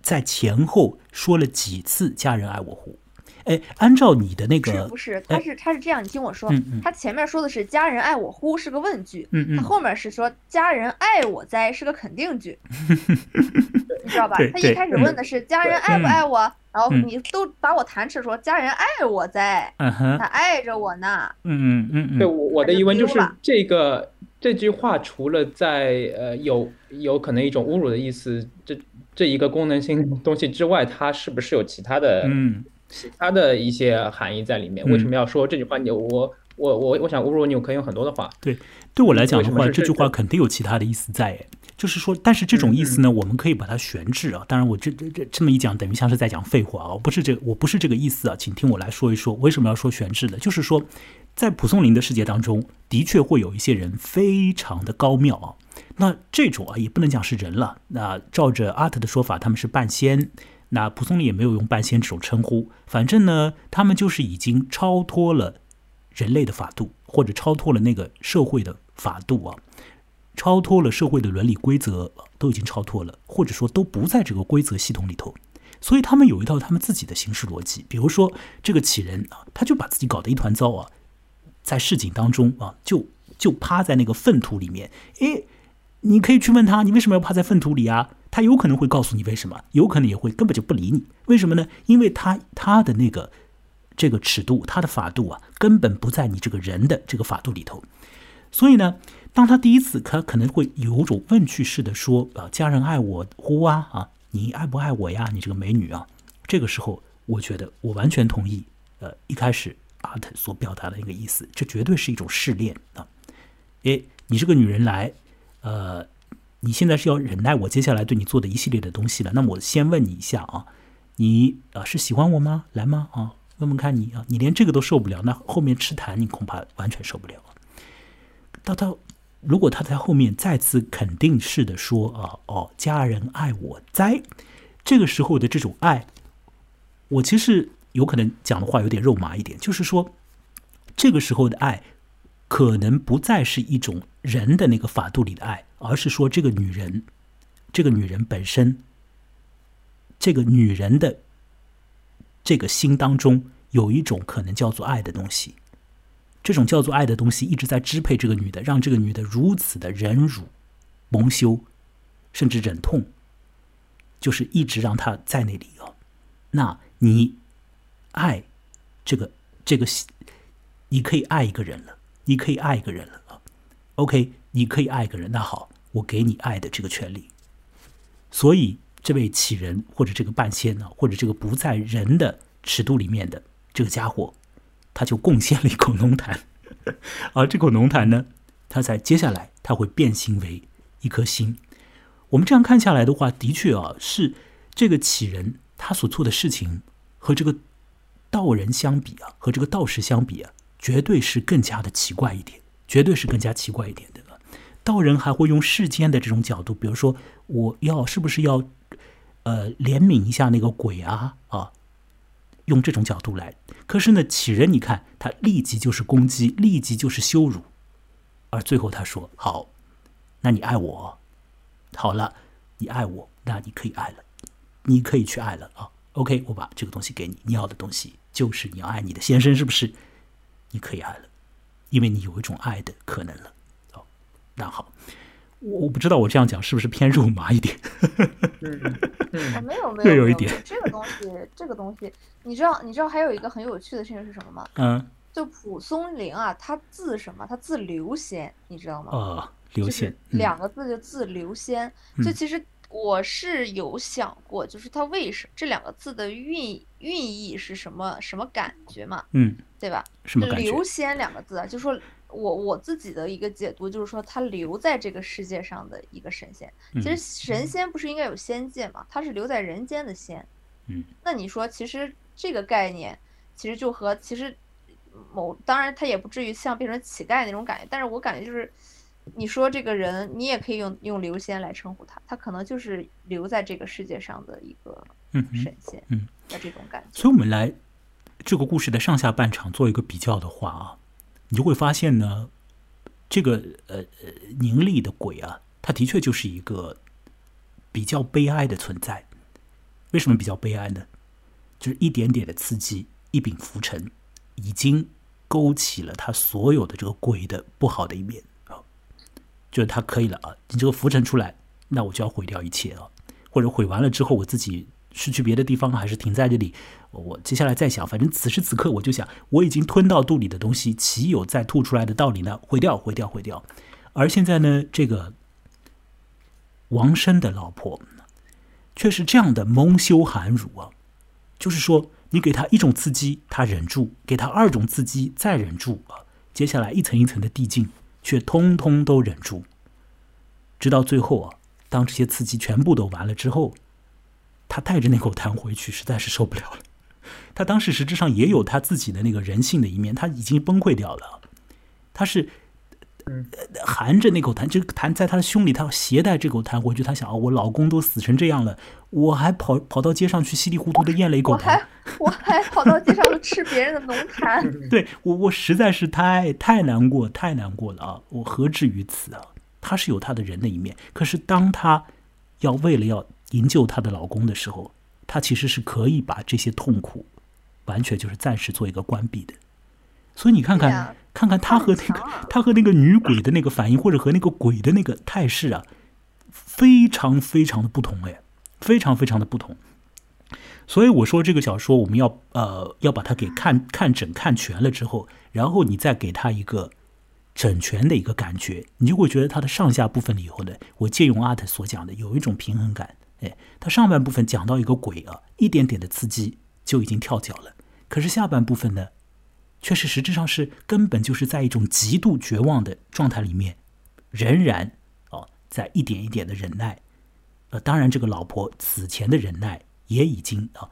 在前后说了几次"家人爱我乎"？哎，按照你的那个是不是？他是他是这样，你听我说，嗯嗯、他前面说的是"家人爱我乎"是个问句，嗯嗯、他后面是说"家人爱我哉"是个肯定句，你知道吧？他一开始问的是"家人爱不爱我"，嗯、然后你都把我弹扯说"家人爱我哉"，嗯、他爱着我呢。嗯嗯嗯嗯。对，我我的疑问就是这个这句话除了在呃有有可能一种侮辱的意思，这这一个功能性的东西之外，它是不是有其他的？嗯。其他的一些含义在里面，为什么要说这句话？你我我我我想侮辱你，我可以用很多的话。对，对我来讲的话，这句话肯定有其他的意思在。就是说，但是这种意思呢，我们可以把它悬置啊。当然，我这这这这么一讲，等于像是在讲废话啊。不是这，我不是这个意思啊。请听我来说一说，为什么要说悬置的？就是说，在蒲松龄的世界当中，的确会有一些人非常的高妙啊。那这种啊，也不能讲是人了。那照着Art的说法，他们是半仙。那蒲松龄也没有用半仙这种称呼，反正呢，他们就是已经超脱了人类的法度，或者超脱了那个社会的法度啊，超脱了社会的伦理规则，都已经超脱了，或者说都不在这个规则系统里头，所以他们有一套他们自己的行事逻辑。比如说这个杞人啊，他就把自己搞得一团糟啊，在市井当中啊，就就趴在那个粪土里面，诶，你可以去问他，你为什么要趴在粪土里啊？他有可能会告诉你为什么，有可能也会根本就不理你。为什么呢？因为他他的那个这个尺度，他的法度啊，根本不在你这个人的这个法度里头。所以呢，当他第一次，他可能会有种问句式的说啊，家人爱我乎啊啊，你爱不爱我呀？你这个美女啊！这个时候，我觉得我完全同意，呃，一开始阿特所表达的那个意思，这绝对是一种试炼啊！诶，你这个女人来，呃。你现在是要忍耐我接下来对你做的一系列的东西了，那么我先问你一下啊，你啊是喜欢我吗？来吗？啊，问问看你啊，你连这个都受不了，那后面吃谈你恐怕完全受不了。到到，如果他在后面再次肯定式的说啊，哦，家人爱我哉，这个时候的这种爱，我其实有可能讲的话有点肉麻一点，就是说，这个时候的爱。可能不再是一种人的那个法度里的爱，而是说这个女人，这个女人本身，这个女人的这个心当中有一种可能叫做爱的东西，这种叫做爱的东西一直在支配这个女的，让这个女的如此的忍辱、蒙羞，甚至忍痛，就是一直让她在那里哦。那你爱这个这个，你可以爱一个人了。你可以爱一个人了啊 ，OK， 你可以爱一个人，那好，我给你爱的这个权利。所以这位杞人或者这个半仙呢、啊，或者这个不在人的尺度里面的这个家伙，他就贡献了一口浓痰，而这口浓痰呢，他在接下来他会变形为一颗心。我们这样看下来的话，的确啊，是这个杞人他所做的事情和这个道人相比啊，和这个道士相比啊。绝对是更加的奇怪一点，绝对是更加奇怪一点的。道人还会用世间的这种角度，比如说，我要是不是要，呃，怜悯一下那个鬼啊啊，用这种角度来。可是呢，杞人你看，他立即就是攻击，立即就是羞辱，而最后他说："好，那你爱我，好了，你爱我，那你可以爱了，你可以去爱了啊。OK， 我把这个东西给你，你要的东西就是你要爱你的先生，是不是？"你可以爱了，因为你有一种爱的可能了。哦，那好，我不知道我这样讲是不是偏肉麻一点？嗯嗯、没有没有没有一点。这个东西，这个东西，你知道你知道还有一个很有趣的事情是什么吗？嗯，就蒲松龄啊，他字什么？他字流仙，你知道吗？哦，流仙，两个字就字流仙。嗯、就其实我是有想过，就是他为什么这两个字的韵韵意是什么什么感觉嘛？嗯。对吧？什么感觉？流仙两个字啊，就说我我自己的一个解读，就是说他留在这个世界上的一个神仙。其实神仙不是应该有仙界嘛？他是留在人间的仙。嗯，那你说，其实这个概念，其实就和其实某当然他也不至于像变成乞丐那种感觉，但是我感觉就是，你说这个人，你也可以用用流仙来称呼他，他可能就是留在这个世界上的一个神仙，嗯的这种感觉。嗯嗯、所以我们来。这个故事的上下半场做一个比较的话啊，你就会发现呢，这个呃宁厉的鬼啊，他的确就是一个比较悲哀的存在。为什么比较悲哀呢？就是一点点的刺激，一柄拂尘已经勾起了他所有的这个过于的不好的一面啊，就是他可以了啊，你这个拂尘出来，那我就要毁掉一切啊，或者毁完了之后我自己是去别的地方还是停在这里，我接下来再想，反正此时此刻我就想，我已经吞到肚里的东西岂有再吐出来的道理呢？毁掉毁掉毁掉。而现在呢，这个王生的老婆却是这样的蒙羞含辱啊，就是说你给他一种刺激他忍住，给他二种刺激再忍住啊，接下来一层一层的递进，却通通都忍住，直到最后啊，当这些刺激全部都完了之后，他带着那口痰回去，实在是受不了了。他当时实质上也有他自己的那个人性的一面，他已经崩溃掉了。他是、呃、含着那口痰，这个痰在他的胸里，他携带这口痰回去。他想、哦、我老公都死成这样了，我还跑跑到街上去稀里糊涂的咽了一口痰，我 还, 我还跑到街上吃别人的浓痰。对，我我实在是太太难过，太难过了啊！我何至于此啊！他是有他的人的一面，可是当他要为了要营救她的老公的时候，她其实是可以把这些痛苦完全就是暂时做一个关闭的。所以你看看、啊、看看她和那个她和那个女鬼的那个反应，或者和那个鬼的那个态势啊，非常非常的不同哎，非常非常的不同。所以我说这个小说我们要呃要把它给看看整看全了之后，然后你再给它一个整全的一个感觉，你就会觉得它的上下部分以后呢，我借用Art所讲的有一种平衡感。哎，他上半部分讲到一个鬼啊，一点点的刺激就已经跳脚了，可是下半部分呢，却是实质上是根本就是在一种极度绝望的状态里面，仍然、哦、在一点一点的忍耐、呃、当然这个老婆此前的忍耐也已经、啊、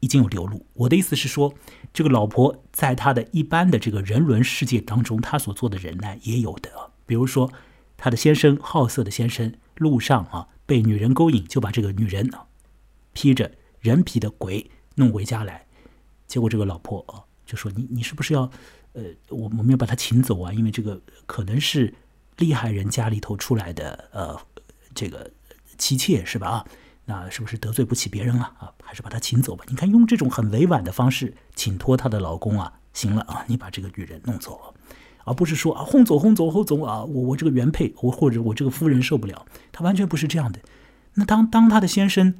已经有流露。我的意思是说，这个老婆在她的一般的这个人伦世界当中，她所做的忍耐也有的、啊、比如说她的先生，好色的先生路上啊被女人勾引，就把这个女人啊披着人皮的鬼弄回家来，结果这个老婆啊就说你你是不是要呃我们要把她请走啊，因为这个可能是厉害人家里头出来的呃这个妻妾是吧啊，那是不是得罪不起别人啊啊，还是把她请走吧。你看用这种很委婉的方式请托她的老公啊，行了啊，你把这个女人弄走啊。而不是说啊，轰走轰走轰走啊，我我这个原配，我或者我这个夫人受不了，他完全不是这样的。那当当他的先生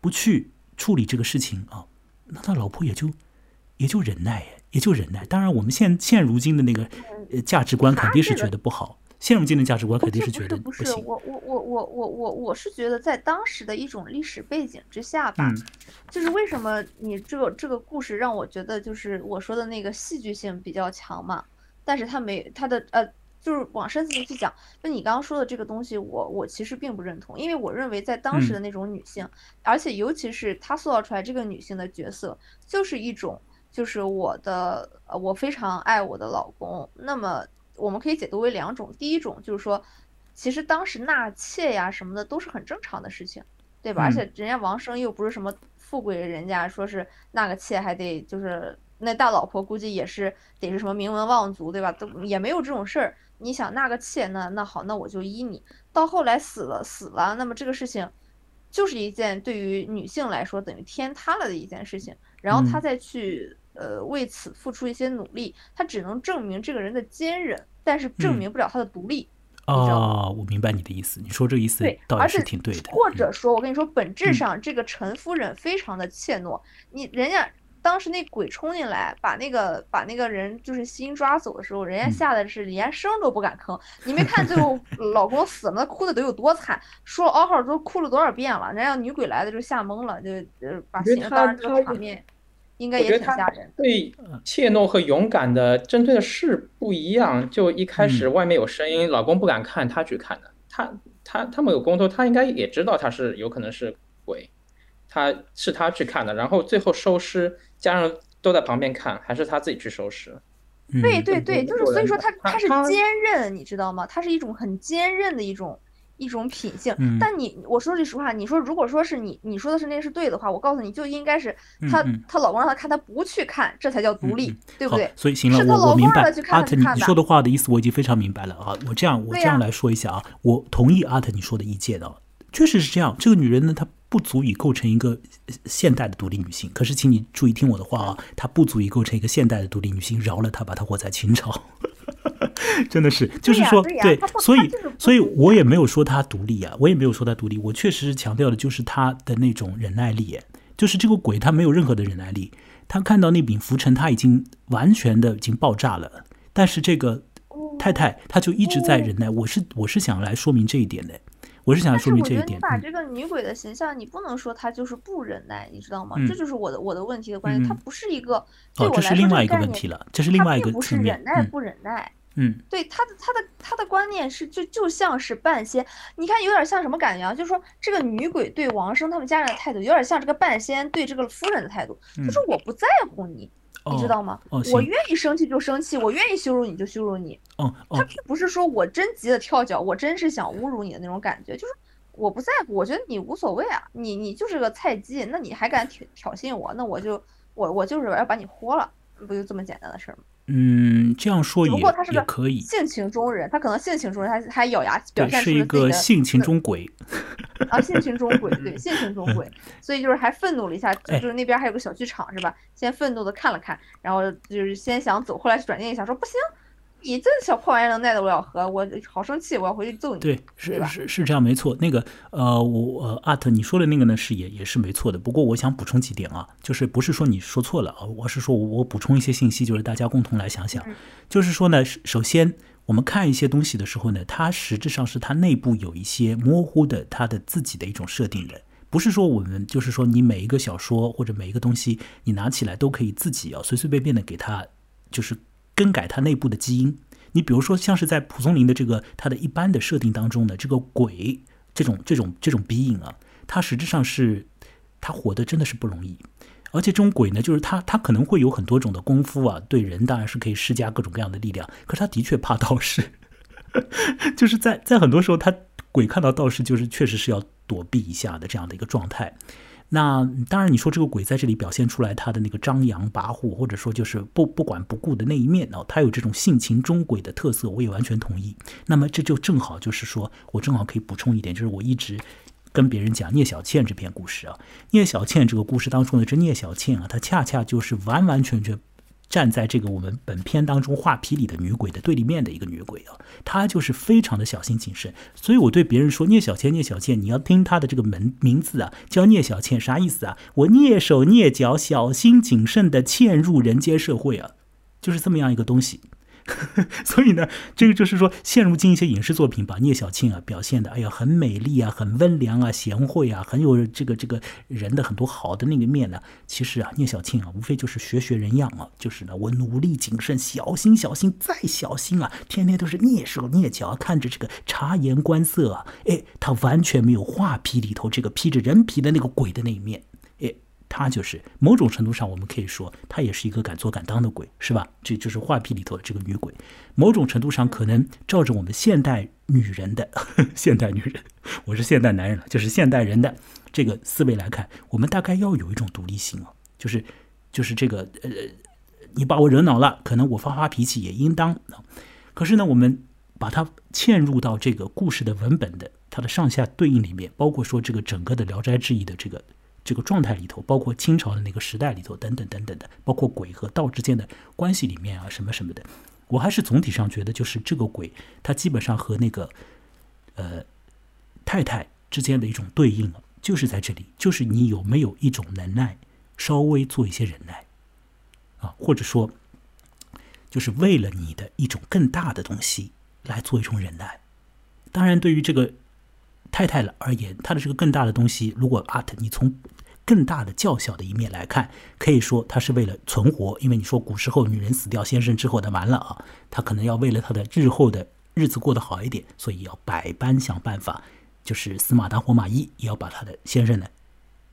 不去处理这个事情啊，那他老婆也就也就忍耐，也就忍耐。当然，我们现现如今的那个、呃、价值观肯定是觉得不好，现如今的价值观肯定是觉得不行。不是不是不是，我我我我我我是觉得在当时的一种历史背景之下吧，嗯、就是为什么你这个这个故事让我觉得就是我说的那个戏剧性比较强嘛。但是他没他的呃，就是往深层去讲，就你刚刚说的这个东西，我我其实并不认同，因为我认为在当时的那种女性，嗯、而且尤其是她塑造出来这个女性的角色，就是一种就是我的呃，我非常爱我的老公。那么我们可以解读为两种，第一种就是说，其实当时纳妾呀什么的都是很正常的事情，对吧？嗯、而且人家王生又不是什么富贵人家，说是纳个妾还得就是。那大老婆估计也是得是什么名门望族，对吧？都也没有这种事儿。你想纳个妾呢？那好，那我就依你。到后来死了死了，那么这个事情就是一件对于女性来说等于天塌了的一件事情。然后她再去呃为此付出一些努力，她只能证明这个人的坚韧，但是证明不了她的独立。嗯哦，我明白你的意思，你说这个意思倒也是挺对的。对，或者说，我跟你说，本质上这个陈夫人非常的怯懦，嗯、你人家。当时那鬼冲进来，把那个把那个人就是心抓走的时候，人家吓得是连声都不敢吭。你没看最后老公死了，哭的都有多惨，说嗷嗷都哭了多少遍了。人家女鬼来的就吓懵了，就呃把心当然这个场面应该也挺吓人。对，怯懦和勇敢的针对的事不一样。就一开始外面有声音，嗯、老公不敢看，他去看的。他他他们有沟通，他应该也知道他是有可能是鬼。他是他去看的，然后最后收尸，家人都在旁边看，还是他自己去收尸。嗯、对对对，就是所以说他他是坚韧，你知道吗？他是一种很坚韧的一种一种品性。嗯、但你我说句实话，你说如果说是你你说的是那是对的话，我告诉你就应该是他她、嗯、老公让他看，他不去看，这才叫独立，嗯、对不对？所以行了，是我我明白阿特你你说的话的意思，我已经非常明白了啊。我这样我这样来说一下啊，啊我同意阿特你说的意见的，确实是这样。这个女人呢，她不足以构成一个现代的独立女性。可是请你注意听我的话啊，她不足以构成一个现代的独立女性，饶了她，把她活在清朝。真的是，就是说，对,、啊对,啊、对，所以，所以我也没有说她独立啊，我也没有说她独立，我确实是强调的就是她的那种忍耐力，就是这个鬼她没有任何的忍耐力，她看到那柄拂尘，她已经完全的已经爆炸了，但是这个太太她就一直在忍耐，我是我是想来说明这一点的。我是想说明这一点。但是我觉得你把这个女鬼的形象，你不能说她就是不忍耐，你知道吗？嗯、这就是我的我的问题的关键，她不是一个对我来说、哦、这是另外一个问题了，这是另外一个层面。她并不是忍耐不忍耐，嗯，对她的她的她的观念是就就像是半仙，你看有点像什么感觉啊？就是说这个女鬼对王生他们家人的态度，有点像这个半仙对这个夫人的态度，嗯、就是我不在乎你。你知道吗、哦哦、我愿意生气就生气，我愿意羞辱你就羞辱你、哦哦、他并不是说我真急的跳脚，我真是想侮辱你的那种感觉，就是我不在乎，我觉得你无所谓啊，你你就是个菜鸡，那你还敢挑挑衅我，那我就我我就是要把你豁了，不就这么简单的事吗？嗯，这样说也可以。如果他是个性情中人，他可能性情中人还还咬牙表现出是一个性情中鬼。啊，性情中鬼，对，性情中鬼。所以就是还愤怒了一下，就是那边还有个小剧场是吧？先愤怒的看了看，然后就是先想走，后来转念一想说不行，你这小破玩意能耐得我了和，我好生气，我要回去揍你。对，是是是这样，没错。那个呃，我呃Art你说的那个呢是也也是没错的。不过我想补充几点啊，就是不是说你说错了啊，我是说我补充一些信息，就是大家共同来想想。嗯、就是说呢，首先我们看一些东西的时候呢，它实质上是它内部有一些模糊的它的自己的一种设定的。不是说我们就是说你每一个小说或者每一个东西你拿起来都可以自己啊随随便便的给它就是。更改它内部的基因，你比如说像是在蒲松龄的这个它的一般的设定当中呢，这个鬼这种这种这种 being 啊，它实质上是它活得真的是不容易，而且这种鬼呢，就是它它可能会有很多种的功夫啊，对人当然是可以施加各种各样的力量，可是它的确怕道士，就是在在很多时候，它鬼看到道士就是确实是要躲避一下的这样的一个状态。那当然你说这个鬼在这里表现出来他的那个张扬跋扈，或者说就是不不管不顾的那一面、哦、他有这种性情中鬼的特色，我也完全同意。那么这就正好就是说我正好可以补充一点，就是我一直跟别人讲聂小倩这篇故事啊，聂小倩这个故事当中的这聂小倩啊，她恰恰就是完完全全站在这个我们本片当中画皮里的女鬼的对立面的一个女鬼啊，她就是非常的小心谨慎，所以我对别人说聂小倩聂小倩，你要听她的这个名字啊，叫聂小倩啥意思啊？我蹑手蹑脚、小心谨慎的嵌入人间社会啊，就是这么样一个东西。所以呢，这个就是说，现如今一些影视作品把聂小倩啊表现的，哎呀，很美丽啊，很温良啊，贤惠啊，很有这个这个人的很多好的那个面呢、啊。其实啊，聂小倩啊，无非就是学学人样啊，就是呢，我努力谨慎，小心小心再小心啊，天天都是蹑手蹑脚、啊，看着这个察言观色啊，哎，他完全没有画皮里头这个披着人皮的那个鬼的那一面，哎。他就是某种程度上我们可以说他也是一个敢做敢当的鬼，是吧？这就是画皮里头的这个女鬼，某种程度上可能照着我们现代女人的呵呵现代女人，我是现代男人了，就是现代人的这个思维来看，我们大概要有一种独立性啊，就是就是这个呃，你把我惹恼了，可能我发发脾气也应当。可是呢，我们把它嵌入到这个故事的文本的它的上下对应里面，包括说这个整个的《聊斋志异》的这个这个状态里头，包括清朝的那个时代里头等等等等的，包括鬼和道之间的关系里面啊什么什么的，我还是总体上觉得就是这个鬼它基本上和那个呃太太之间的一种对应、啊、就是在这里，就是你有没有一种能耐，稍微做一些忍耐啊，或者说就是为了你的一种更大的东西来做一种忍耐。当然对于这个太太而言，她的这个更大的东西，如果 Art 你从更大的较小的一面来看，可以说她是为了存活，因为你说古时候女人死掉先生之后的完了啊，她可能要为了她的日后的日子过得好一点，所以要百般想办法，就是死马当活马医，也要把她的先生呢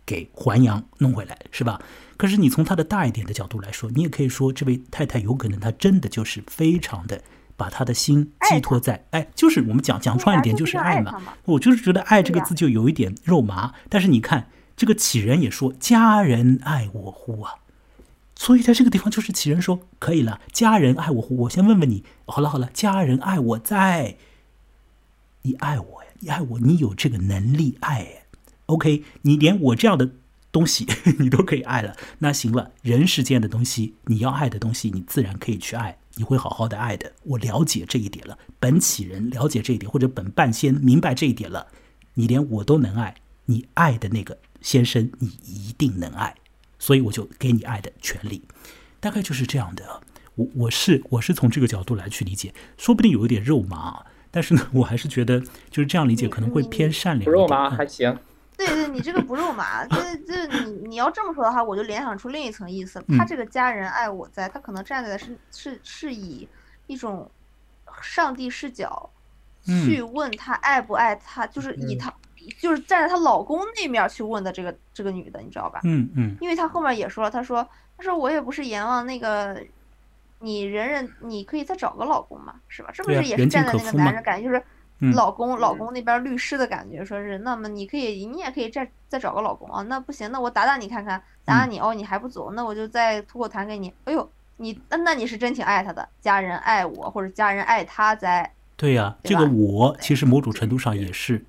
给还阳弄回来，是吧？可是你从她的大一点的角度来说，你也可以说这位太太有可能她真的就是非常的把他的心寄托在，哎，就是我们讲讲穿一点就是爱嘛。我就是觉得爱这个字就有一点肉麻，但是你看这个杞人也说家人爱我乎啊，所以在这个地方就是杞人说可以了，家人爱我乎，我先问问你，好了好了，家人爱我在，你爱我呀，你爱我，你有这个能力爱， OK， 你连我这样的东西你都可以爱了，那行了，人世间的东西，你要爱的东西，你自然可以去爱，你会好好的爱的。我了解这一点了，本起人了解这一点，或者本半仙明白这一点了，你连我都能爱，你爱的那个先生你一定能爱，所以我就给你爱的权利。大概就是这样的。我我是我是从这个角度来去理解，说不定有一点肉麻，但是呢，我还是觉得就是这样理解可能会偏善良。不肉麻还行。对对，你这个不肉麻，这这你你要这么说的话，我就联想出另一层意思。他这个家人爱我在，他可能站在的是是是以一种上帝视角去问他爱不爱他，就是以他。就是站在她老公那面去问的这个这个女的，你知道吧？嗯嗯，因为她后面也说了，她说她说我也不是阎王，那个你忍忍，你可以再找个老公嘛，是吧？这不是也是站在那个男人，感觉就是老公、嗯、老公那边律师的感觉，说是那么你可以你也可以再再找个老公啊，那不行，那我打打你看看，打打你、嗯、哦，你还不走，那我就再吐口痰给你。哎呦，你那那你是真挺爱他的，家人爱我或者家人爱他在。对呀、啊，这个我其实某种程度上也是。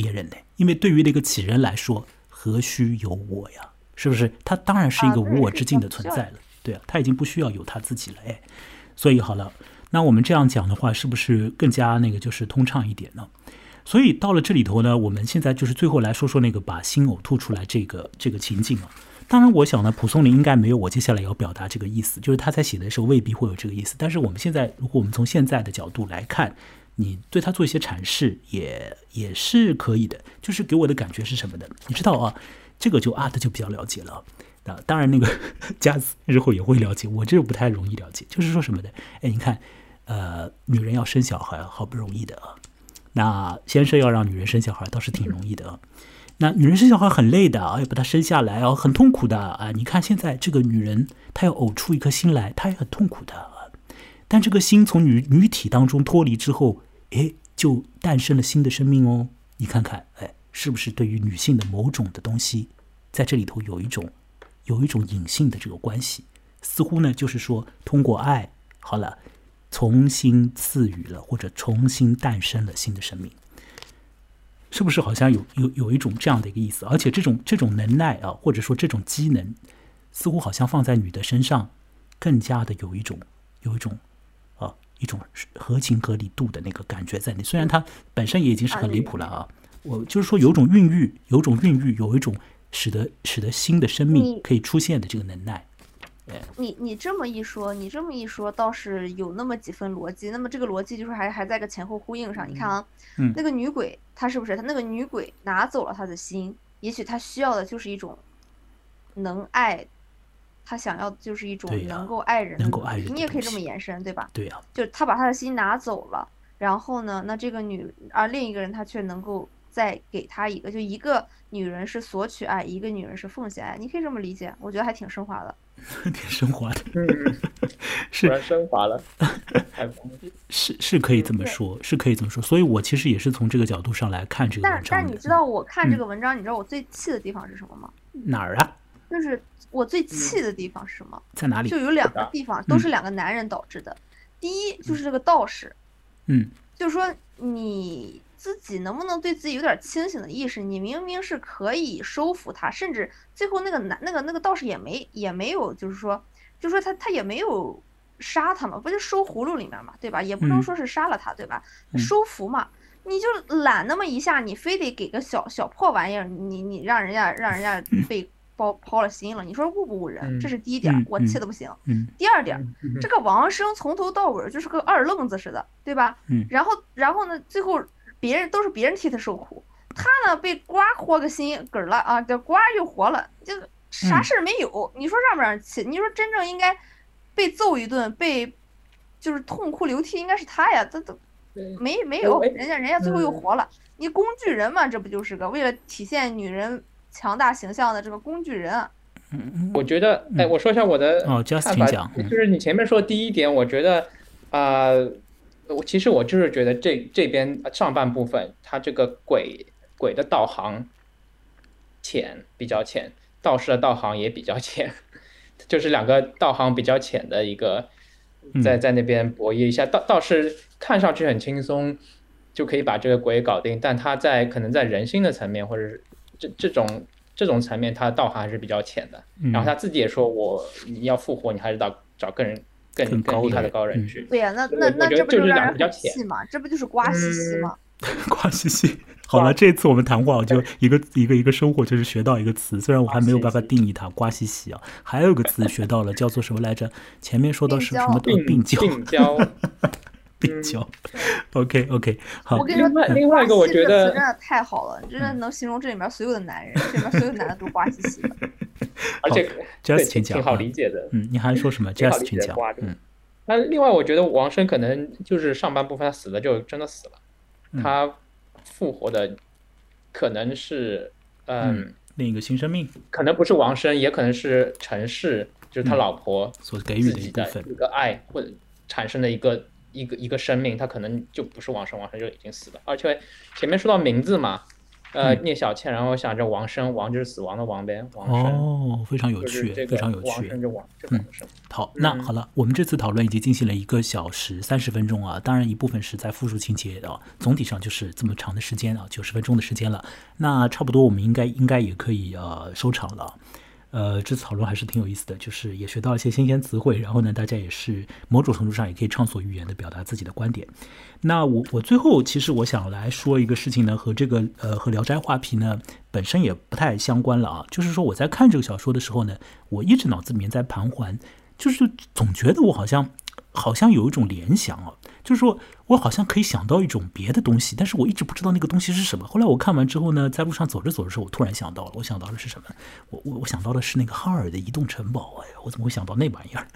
别人的，因为对于那个杞人来说，何须有我呀？是不是？他当然是一个无我之境的存在了，对啊，他已经不需要有他自己了，哎，所以好了，那我们这样讲的话，是不是更加那个就是通畅一点呢？所以到了这里头呢，我们现在就是最后来说说那个把心呕吐出来这个这个情境啊。当然，我想呢，蒲松龄应该没有我接下来要表达这个意思，就是他在写的时候未必会有这个意思。但是我们现在，如果我们从现在的角度来看。你对他做一些阐释也也是可以的，就是给我的感觉是什么的？你知道啊，这个就 Art 就比较了解了。那、啊、当然，那个Jasper日后也会了解，我这不太容易了解。就是说什么的？哎，你看，呃，女人要生小孩好不容易的啊，那先生要让女人生小孩倒是挺容易的啊。那女人生小孩很累的啊，要把她生下来啊，很痛苦的啊。你看现在这个女人，她要呕出一颗心来，她也很痛苦的啊。但这个心从女女体当中脱离之后。哎，就诞生了新的生命哦！你看看，哎，是不是对于女性的某种的东西，在这里头有一种，有一种隐性的这个关系，似乎呢，就是说通过爱，好了，重新赐予了或者重新诞生了新的生命，是不是好像有有有一种这样的一个意思？而且这种这种能耐啊，或者说这种机能，似乎好像放在女的身上，更加的有一种有一种。一种合情合理度的那个感觉在你，虽然它本身也已经是很离谱了啊，我就是说有种孕育，有种孕育，有一种使得使得新的生命可以出现的这个能耐。你你这么一说，你这么一说倒是有那么几分逻辑。那么这个逻辑就是还还在个前后呼应上。你看啊，嗯、那个女鬼她是不是她那个女鬼拿走了她的心？也许她需要的就是一种能爱。他想要就是一种能够爱人的、啊，能够爱人的，你也可以这么延伸，对吧？对呀、啊，就是他把他的心拿走了，然后呢，那这个女而另一个人他却能够再给他一个，就一个女人是索取爱，一个女人是奉献爱，你可以这么理解，我觉得还挺升华的，挺升华的，是升华了，是是可以这么说，是可以这么说，所以我其实也是从这个角度上来看这个文章的。但但你知道我看这个文章，嗯、你知道我最气的地方是什么吗？哪儿啊？就是。我最气的地方是什么？在哪里？就有两个地方，都是两个男人导致的。第一就是这个道士，嗯，就是说你自己能不能对自己有点清醒的意识？你明明是可以收服他，甚至最后那个男那个那个道士也没也没有，就是说，就是说他他也没有杀他嘛，不就收葫芦里面嘛，对吧？也不能说是杀了他，对吧？收服嘛。你就懒那么一下，你非得给个小小破玩意儿，你你让人家让人家被。抛抛了心了，你说误不误人？这是第一点，嗯、我气得不行。嗯、第二点，嗯、这个王生从头到尾就是个二愣子似的，对吧？嗯、然后，然后呢？最后别人都是别人替他受苦，他呢被刮豁个心梗了啊！这刮就活了，就啥事没有。嗯、你说让不让气？你说真正应该被揍一顿，被就是痛哭流涕，应该是他呀，他都没没有，人家人家最后又活了。嗯、你工具人嘛，这不就是个为了体现女人？强大形象的这个工具人、啊，我觉得，哎，我说一下我的看法，就是你前面说第一点，我觉得，啊，我其实我就是觉得这这边上半部分，他这个鬼鬼的道行浅，比较浅，道士的道行也比较浅，就是两个道行比较浅的一个在在那边博弈一下，道道士看上去很轻松。就可以把这个鬼搞定，但他在可能在人性的层面，或者这这种这种层面，他道行还是比较浅的。嗯、然后他自己也说我，我你要复活，你还是找找更人更更厉害的高人去。对呀、啊，那那那这不就让人比较浅嘛？这不就是瓜兮兮嘛？瓜兮兮。好了，这次我们谈话，我就一个一个一个收获，就是学到一个词，虽然我还没有办法定义它，瓜兮兮啊。还有一个词学到了，叫做什么来着？前面说到什么什么病娇？病娇。病娇、嗯、，OK OK， 好。我跟你说，另外一个我觉得真的太好了，真的能形容这里面所有的男人，这里面所有的男人都瓜兮兮的。而且 Jasper 挺挺好理解的。嗯，你还说什么 ？Jasper 挺强。嗯。那另外，我觉得王生可能就是上半部分他死了就真的死了，嗯、他复活的可能是、呃、嗯另一个新生命，可能不是王生，也可能是陈氏，就是他老婆所给予的一部分一个爱或者产生的一个。一个一个生命，他可能就不是王生，王生就已经死了。而且前面说到名字嘛，呃，聂小倩，然后想着王生，王就是死亡的王呗，王生哦，非常有趣，非常有趣。王生就王，这个生。好，那好了，我们这次讨论已经进行了一个小时三十分钟啊，当然一部分是在复述情节的，总体上就是这么长的时间啊，九十分钟的时间了。那差不多我们应该应该也可以呃收场了。呃，这次讨论还是挺有意思的，就是也学到一些新鲜词汇，然后呢，大家也是某种程度上也可以畅所欲言的表达自己的观点。那我我最后其实我想来说一个事情呢，和这个呃和《聊斋画皮》呢本身也不太相关了啊。就是说我在看这个小说的时候呢，我一直脑子里面在盘桓，就是总觉得我好像好像有一种联想啊，就是说我好像可以想到一种别的东西，但是我一直不知道那个东西是什么。后来我看完之后呢，在路上走着走着的时候，我突然想到了，我想到的是什么？我我我想到的是那个哈尔的移动城堡。哎呀，我怎么会想到那玩意儿？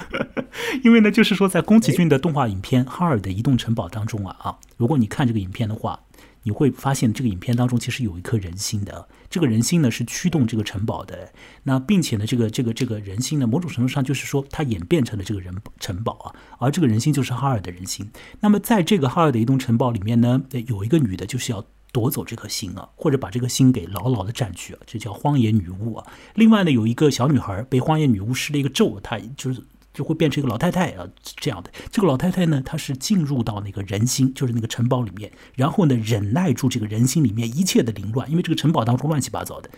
因为呢，就是说在宫崎骏的动画影片《哈尔的移动城堡》当中啊啊，如果你看这个影片的话，你会发现这个影片当中其实有一颗人心的，这个人心呢是驱动这个城堡的，那并且呢这个这个这个人心呢某种程度上就是说它演变成了这个人城堡啊，而这个人心就是哈尔的人心。那么在这个哈尔的移动城堡里面呢，有一个女的就是要夺走这颗心啊，或者把这个心给牢牢的占据啊，这叫荒野女巫啊。另外呢有一个小女孩被荒野女巫施了一个咒，她就是就会变成一个老太太啊，这样的。这个老太太呢，她是进入到那个人心，就是那个城堡里面，然后呢，忍耐住这个人心里面一切的凌乱，因为这个城堡当中乱七八糟的，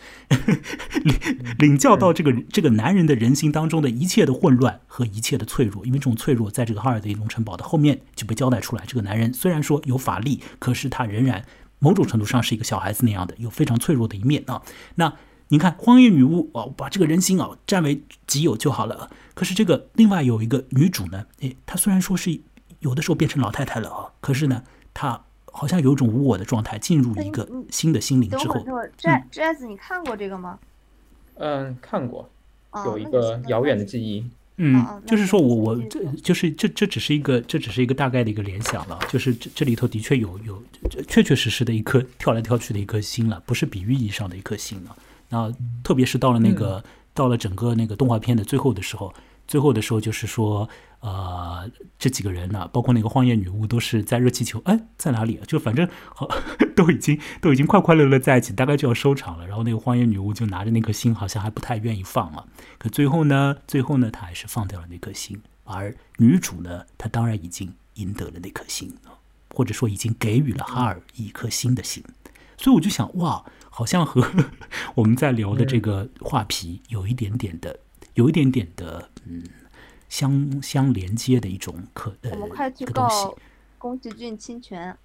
领领教到这个这个男人的人心当中的一切的混乱和一切的脆弱，因为这种脆弱在这个哈尔的一种城堡的后面就被交代出来。这个男人虽然说有法力，可是他仍然某种程度上是一个小孩子那样的，有非常脆弱的一面啊。那你看荒野女巫、哦、把这个人心、哦、占为己有就好了。可是这个另外有一个女主呢，她虽然说是有的时候变成老太太了、哦、可是呢她好像有一种无我的状态，进入一个新的心灵之后。Jazz，你看过这个吗？嗯，看过，有一个遥远的记忆。嗯，就是说我我这就是这这只是一个这只是一个大概的一个联想了，就是这这里头的确有有确确实实的一颗跳来跳去的一颗心了，不是比喻意义上的一颗心了。那特别是到了那个、嗯、到了整个那个动画片的最后的时候，最后的时候就是说，呃，这几个人呢、啊，包括那个荒野女巫，都是在热气球，哎，在哪里、啊？就反正好，都已经都已经快快乐乐在一起，大概就要收场了。然后那个荒野女巫就拿着那颗心，好像还不太愿意放啊。可最后呢，最后呢，她还是放掉了那颗心。而女主呢，她当然已经赢得了那颗心，或者说已经给予了哈尔一颗新的心。所以我就想，哇。好像和我们在聊的这个画皮有一点点的，有一点点的，嗯，相相连接的一种可呃，我们快去告宫崎骏侵权。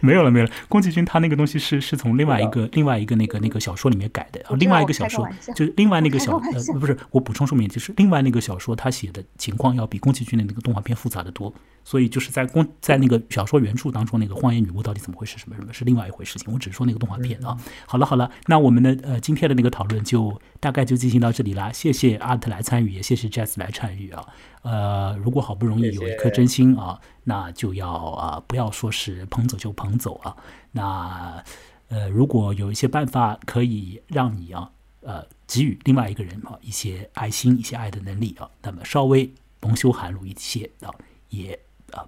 没有了，没有了。宫崎骏他那个东西是是从另外一个另外一个那个那个小说里面改的，另外一个小说就是另外那个小呃不是，我补充说明，就是另外那个小说他写的情况要比宫崎骏的那个动画片复杂的多，所以就是在宫在那个小说原著当中，那个荒野女巫到底怎么回事，什么什么是另外一回事情。我只是说那个动画片啊。好了好了，那我们的呃今天的那个讨论就大概就进行到这里啦。谢谢 Art 来参与，也谢谢 Jazz 来参与啊。呃，如果好不容易有一颗真心啊，那就要啊，不要说是捧走就捧走啊。那呃，如果有一些办法可以让你啊，呃，给予另外一个人啊一些爱心、一些爱的能力啊，那么稍微蒙羞含露一些啊，也啊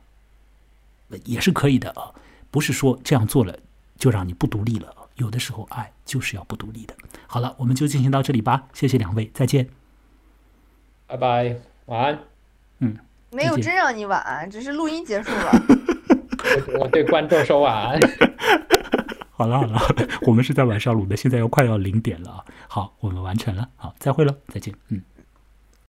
也是可以的啊。不是说这样做了就让你不独立了，有的时候爱就是要不独立的。好了，我们就进行到这里吧，谢谢两位，再见，拜拜，晚安。嗯，没有真让你晚安，只是录音结束了。我, 我对观众说晚安。好了好了，我们是在晚上录的，现在要快要零点了啊。好，我们完成了，好，再会了，再见，嗯。